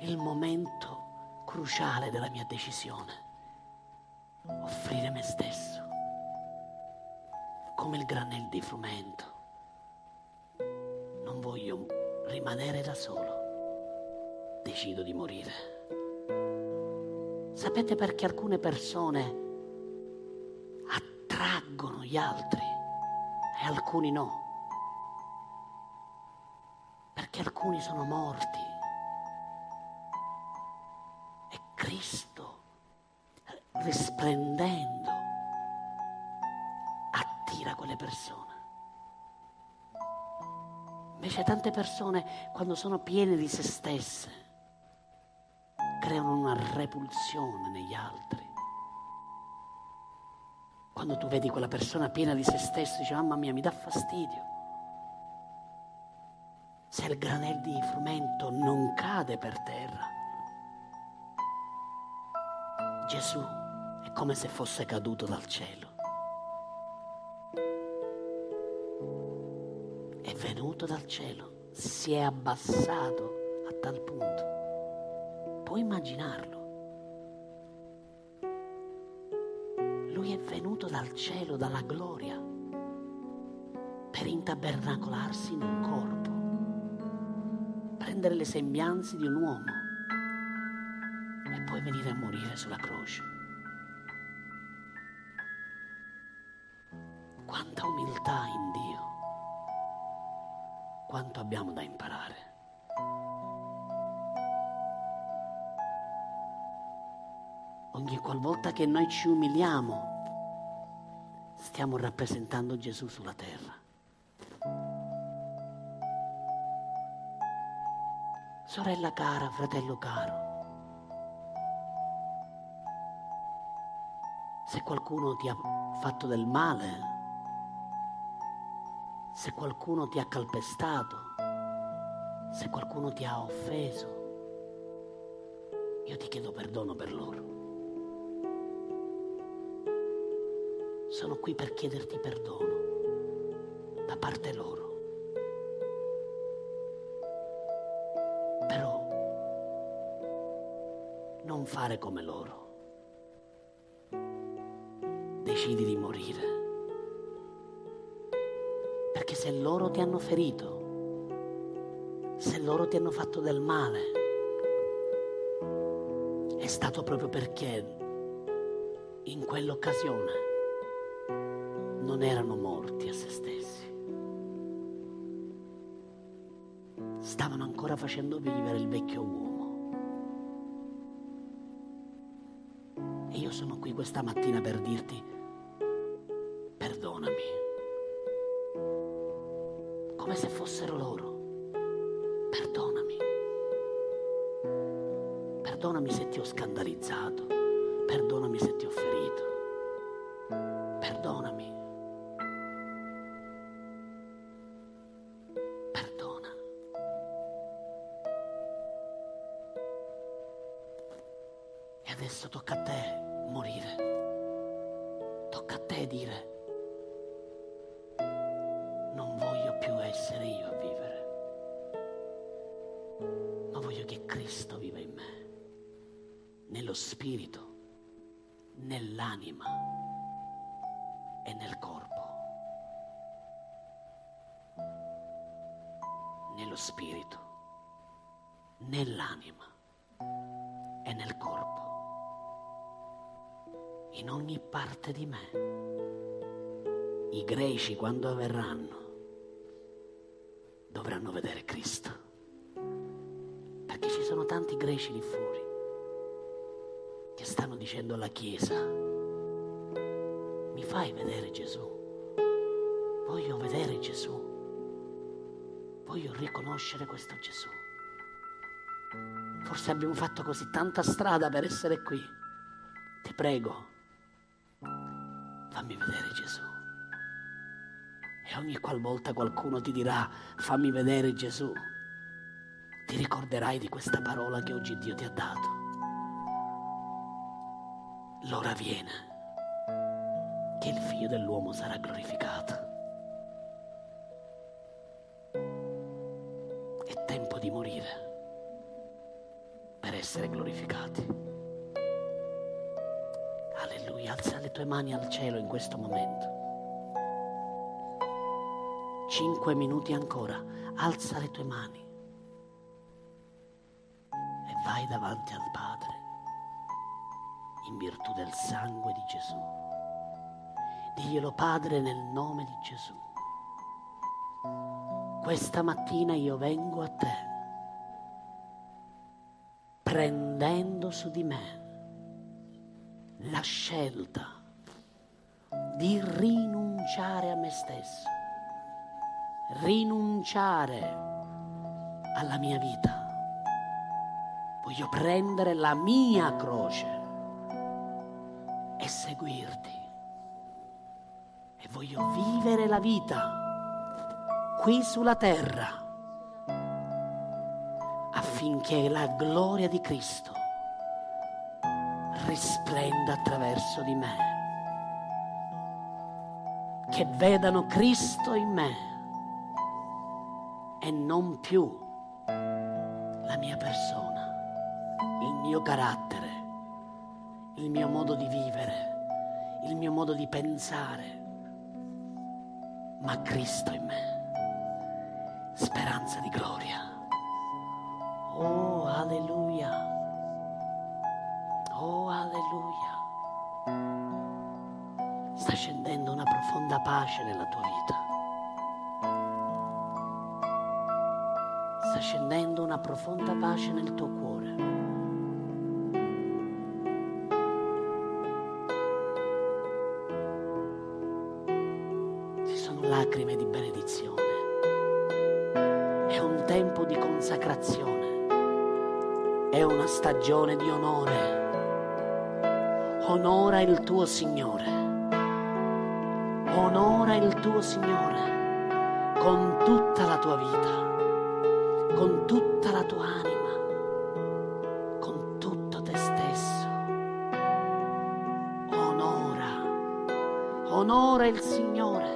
il momento cruciale della mia decisione, offrire me stesso come il granello di frumento. Non voglio rimanere da solo, decido di morire. Sapete perché alcune persone attraggono gli altri e alcuni no? Perché alcuni sono morti e Cristo, risplendendo, attira quelle persone. Invece tante persone, quando sono piene di se stesse, creano una repulsione negli altri. Quando tu vedi quella persona piena di se stesso, dici: mamma mia, mi dà fastidio. Se il granello di frumento non cade per terra, Gesù è come se fosse caduto dal cielo. È venuto dal cielo, si è abbassato a tal punto. Puoi immaginarlo? Lui è venuto dal cielo, dalla gloria, per intabernacolarsi in un corpo, prendere le sembianze di un uomo e poi venire a morire sulla croce. Quanta umiltà in Dio, quanto abbiamo da imparare. Ogni qualvolta che noi ci umiliamo, stiamo rappresentando Gesù sulla terra. Sorella cara, fratello caro, se qualcuno ti ha fatto del male, se qualcuno ti ha calpestato, se qualcuno ti ha offeso, io ti chiedo perdono per loro. Sono qui per chiederti perdono da parte loro. Però non fare come loro. Decidi di morire. Perché se loro ti hanno ferito, se loro ti hanno fatto del male, è stato proprio perché in quell'occasione non erano morti a se stessi, stavano ancora facendo vivere il vecchio uomo. E io sono qui questa mattina per dirti: perdonami, come se fossero loro. Perdonami, perdonami se ti ho scandalizzato, perdonami se ti ho ferito, perdonami. Adesso tocca a te morire, tocca a te dire: non voglio più essere io a vivere, ma voglio che Cristo viva in me, nello spirito, nell'anima e nel corpo. nello spirito, nell'anima e nel corpo, in ogni parte di me. I greci, quando verranno, dovranno vedere Cristo, perché ci sono tanti greci lì fuori che stanno dicendo alla Chiesa: mi fai vedere Gesù, voglio vedere Gesù, voglio riconoscere questo Gesù. Forse abbiamo fatto così tanta strada per essere qui. Ti prego, fammi vedere Gesù. E ogni qualvolta qualcuno ti dirà fammi vedere Gesù, ti ricorderai di questa parola che oggi Dio ti ha dato. L'ora viene che il Figlio dell'uomo sarà glorificato. È tempo di morire per essere glorificati. Alleluia, alza le tue mani al cielo in questo momento. 5 minuti ancora, alza le tue mani e vai davanti al Padre in virtù del sangue di Gesù. Diglielo: Padre, nel nome di Gesù, questa mattina io vengo a te prendendo su di me la scelta di rinunciare a me stesso, rinunciare alla mia vita. Voglio prendere la mia croce e seguirti, e voglio vivere la vita qui sulla terra affinché la gloria di Cristo risplenda attraverso di me, che vedano Cristo in me e non più la mia persona, il mio carattere, il mio modo di vivere, il mio modo di pensare, ma Cristo in me, speranza di gloria. Oh, alleluia! Oh, alleluia. Sta scendendo una profonda pace nella tua vita. Sta scendendo una profonda pace nel tuo cuore. Ci sono lacrime di benedizione. È un tempo di consacrazione. È una stagione di onore. Onora il tuo Signore, onora il tuo Signore con tutta la tua vita, con tutta la tua anima, con tutto te stesso. Onora, onora il Signore,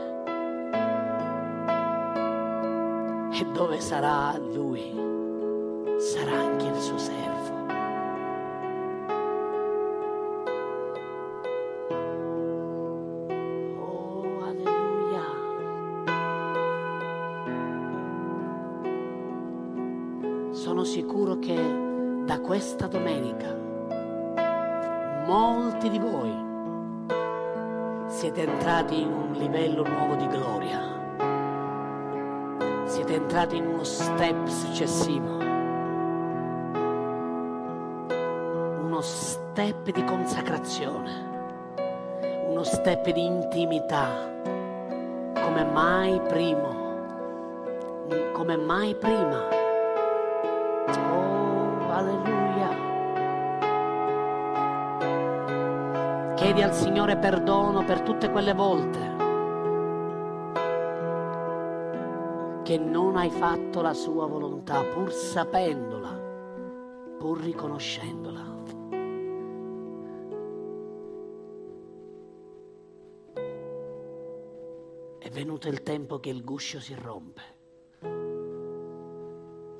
e dove sarà Lui, sarà anche il suo servo. Sono sicuro che da questa domenica molti di voi siete entrati in un livello nuovo di gloria, siete entrati in uno step successivo, uno step di consacrazione, uno step di intimità come mai prima, come mai prima. Oh, alleluia. Chiedi al Signore perdono per tutte quelle volte che non hai fatto la sua volontà, pur sapendola, pur riconoscendola. È venuto il tempo che il guscio si rompe,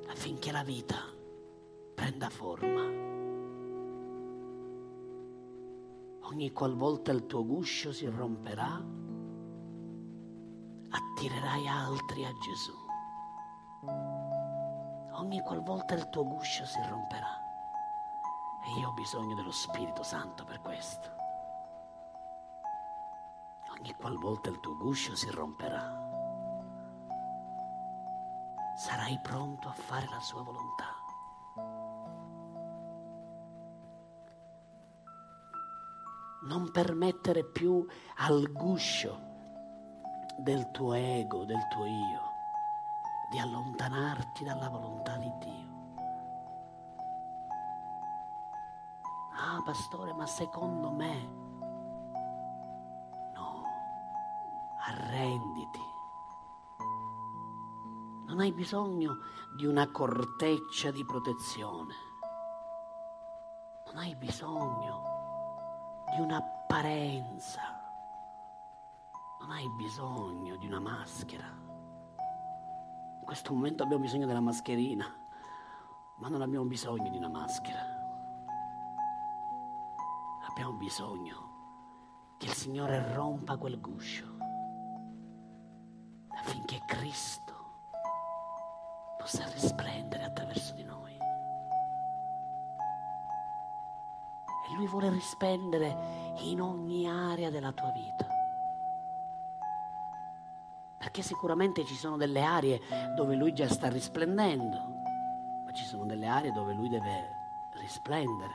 affinché la vita prenda forma. Ogni qualvolta il tuo guscio si romperà, attirerai altri a Gesù. ogni qualvolta il tuo guscio si romperà. E io ho bisogno dello Spirito Santo per questo. Ogni qualvolta il tuo guscio si romperà, sarai pronto a fare la sua volontà. Non permettere più al guscio del tuo ego, del tuo io, di allontanarti dalla volontà di Dio. Ah, pastore, ma secondo me? No, arrenditi. Non hai bisogno di una corteccia di protezione. Non hai bisogno di un'apparenza, non hai bisogno di una maschera. In questo momento abbiamo bisogno della mascherina, ma non abbiamo bisogno di una maschera. Abbiamo bisogno che il Signore rompa quel guscio, affinché Cristo possa risplendere attraverso di noi. Lui vuole risplendere in ogni area della tua vita, perché sicuramente ci sono delle aree dove Lui già sta risplendendo, ma ci sono delle aree dove Lui deve risplendere.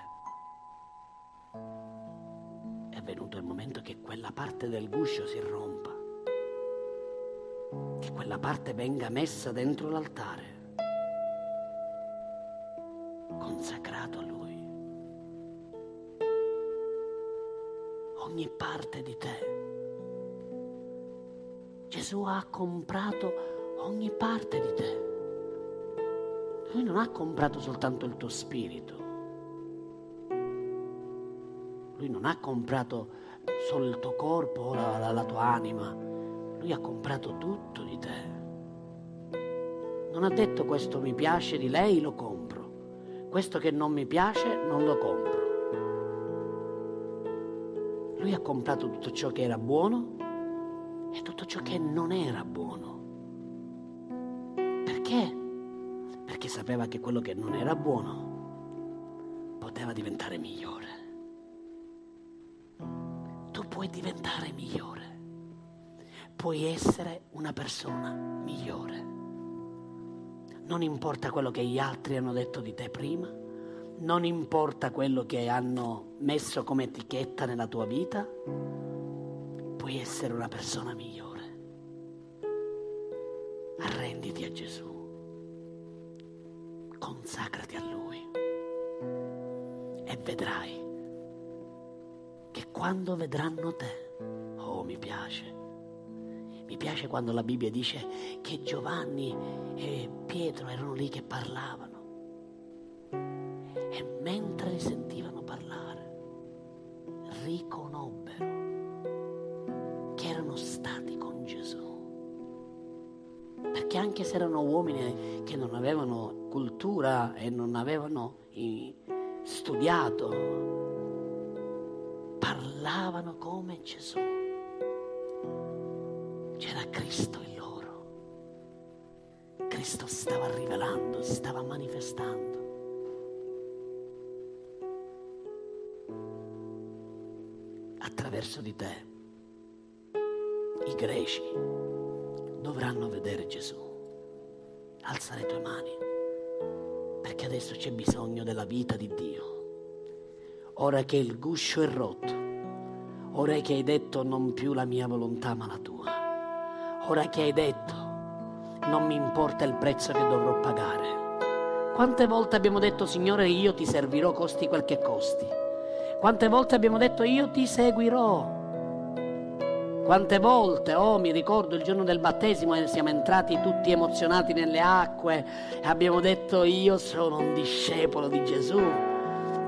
È venuto il momento che quella parte del guscio si rompa, che quella parte venga messa dentro l'altare, consacrato a Lui. Ogni parte di te. Gesù ha comprato ogni parte di te. Lui non ha comprato soltanto il tuo spirito. Lui non ha comprato solo il tuo corpo o la tua anima. Lui ha comprato tutto di te. Non ha detto questo mi piace di lei, lo compro. Questo che non mi piace, non lo compro. Lui ha comprato tutto ciò che era buono e tutto ciò che non era buono. Perché? Perché sapeva che quello che non era buono poteva diventare migliore. Tu puoi diventare migliore, puoi essere una persona migliore. Non importa quello che gli altri hanno detto di te prima, non importa quello che hanno messo come etichetta nella tua vita, puoi essere una persona migliore. Arrenditi a Gesù, consacrati a Lui e vedrai che quando vedranno te, oh mi piace quando la Bibbia dice che Giovanni e Pietro erano lì che parlavano. E mentre li sentivano parlare, riconobbero che erano stati con Gesù. Perché anche se erano uomini che non avevano cultura e non avevano studiato, parlavano come Gesù. C'era Cristo in loro. Cristo stava rivelando, stava manifestando. Attraverso di te i greci dovranno vedere Gesù. Alza le tue mani, perché adesso c'è bisogno della vita di Dio. Ora che il guscio è rotto, ora che hai detto non più la mia volontà ma la tua, ora che hai detto non mi importa il prezzo che dovrò pagare. Quante volte abbiamo detto Signore io ti servirò costi quel che costi? Quante volte abbiamo detto io ti seguirò? Quante volte, mi ricordo il giorno del battesimo e siamo entrati tutti emozionati nelle acque e abbiamo detto io sono un discepolo di Gesù.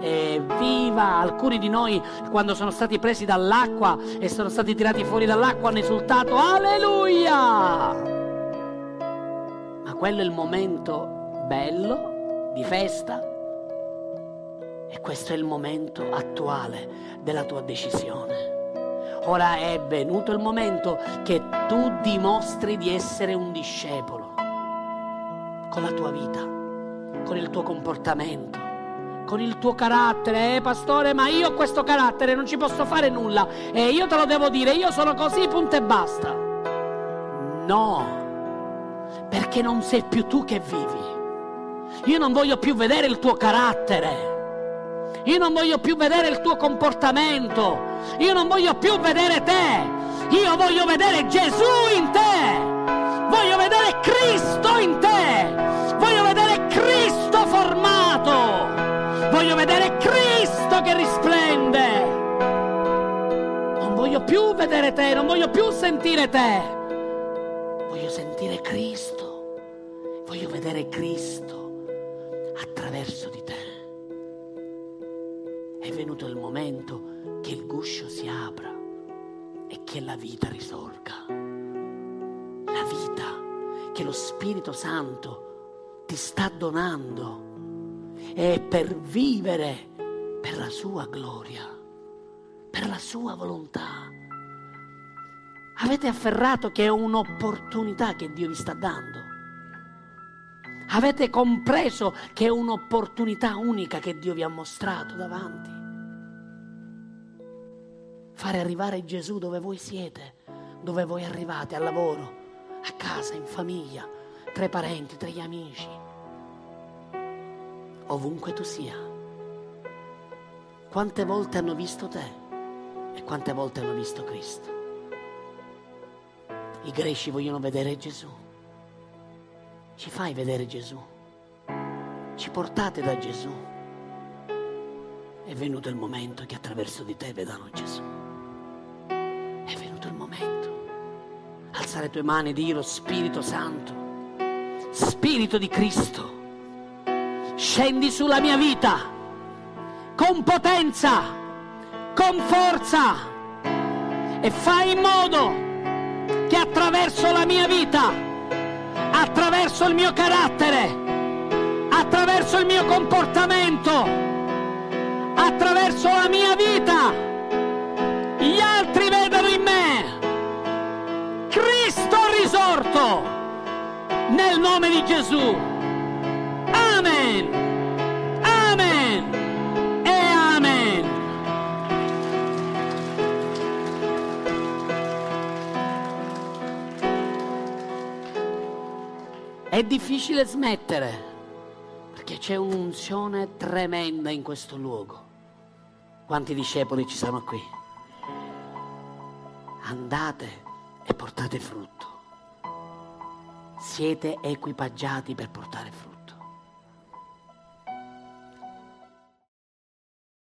Evviva! Alcuni di noi quando sono stati presi dall'acqua e sono stati tirati fuori dall'acqua hanno esultato alleluia! Ma quello è il momento bello di festa. E questo è il momento attuale della tua decisione. Ora è venuto il momento che tu dimostri di essere un discepolo con la tua vita. con il tuo comportamento, con il tuo carattere. Pastore, ma io ho questo carattere, non ci posso fare nulla, e io te lo devo dire, io sono così, punto e basta. No, perché non sei più tu che vivi. Io non voglio più vedere il tuo carattere, io non voglio più vedere il tuo comportamento, io non voglio più vedere te, io voglio vedere Gesù in te, voglio vedere Cristo in te, voglio vedere Cristo formato, voglio vedere Cristo che risplende. Non voglio più vedere te, non voglio più sentire te, voglio sentire Cristo, voglio vedere Cristo attraverso di te. È venuto il momento che il guscio si apra e che la vita risorga, la vita che lo Spirito Santo ti sta donando, è per vivere per la sua gloria, per la sua volontà. Avete afferrato che è un'opportunità che Dio vi sta dando? Avete compreso che è un'opportunità unica che Dio vi ha mostrato davanti? Fare arrivare Gesù dove voi siete, dove voi arrivate, al lavoro, a casa, in famiglia, tra i parenti, tra gli amici, ovunque tu sia. Quante volte hanno visto te e quante volte hanno visto Cristo? I greci vogliono vedere Gesù. Ci fai vedere Gesù, ci portate da Gesù. È venuto il momento che attraverso di te vedano Gesù. È venuto il momento. Alza le tue mani e dillo: Spirito Santo, Spirito di Cristo, scendi sulla mia vita con potenza, con forza, e fai in modo che attraverso la mia vita, attraverso il mio carattere, attraverso il mio comportamento, attraverso la mia vita, gli altri vedano in me Cristo risorto, nel nome di Gesù. Amen, amen e amen. È difficile smettere, perché c'è un'unzione tremenda in questo luogo. Quanti discepoli ci sono qui? Andate e portate frutto. Siete equipaggiati per portare frutto.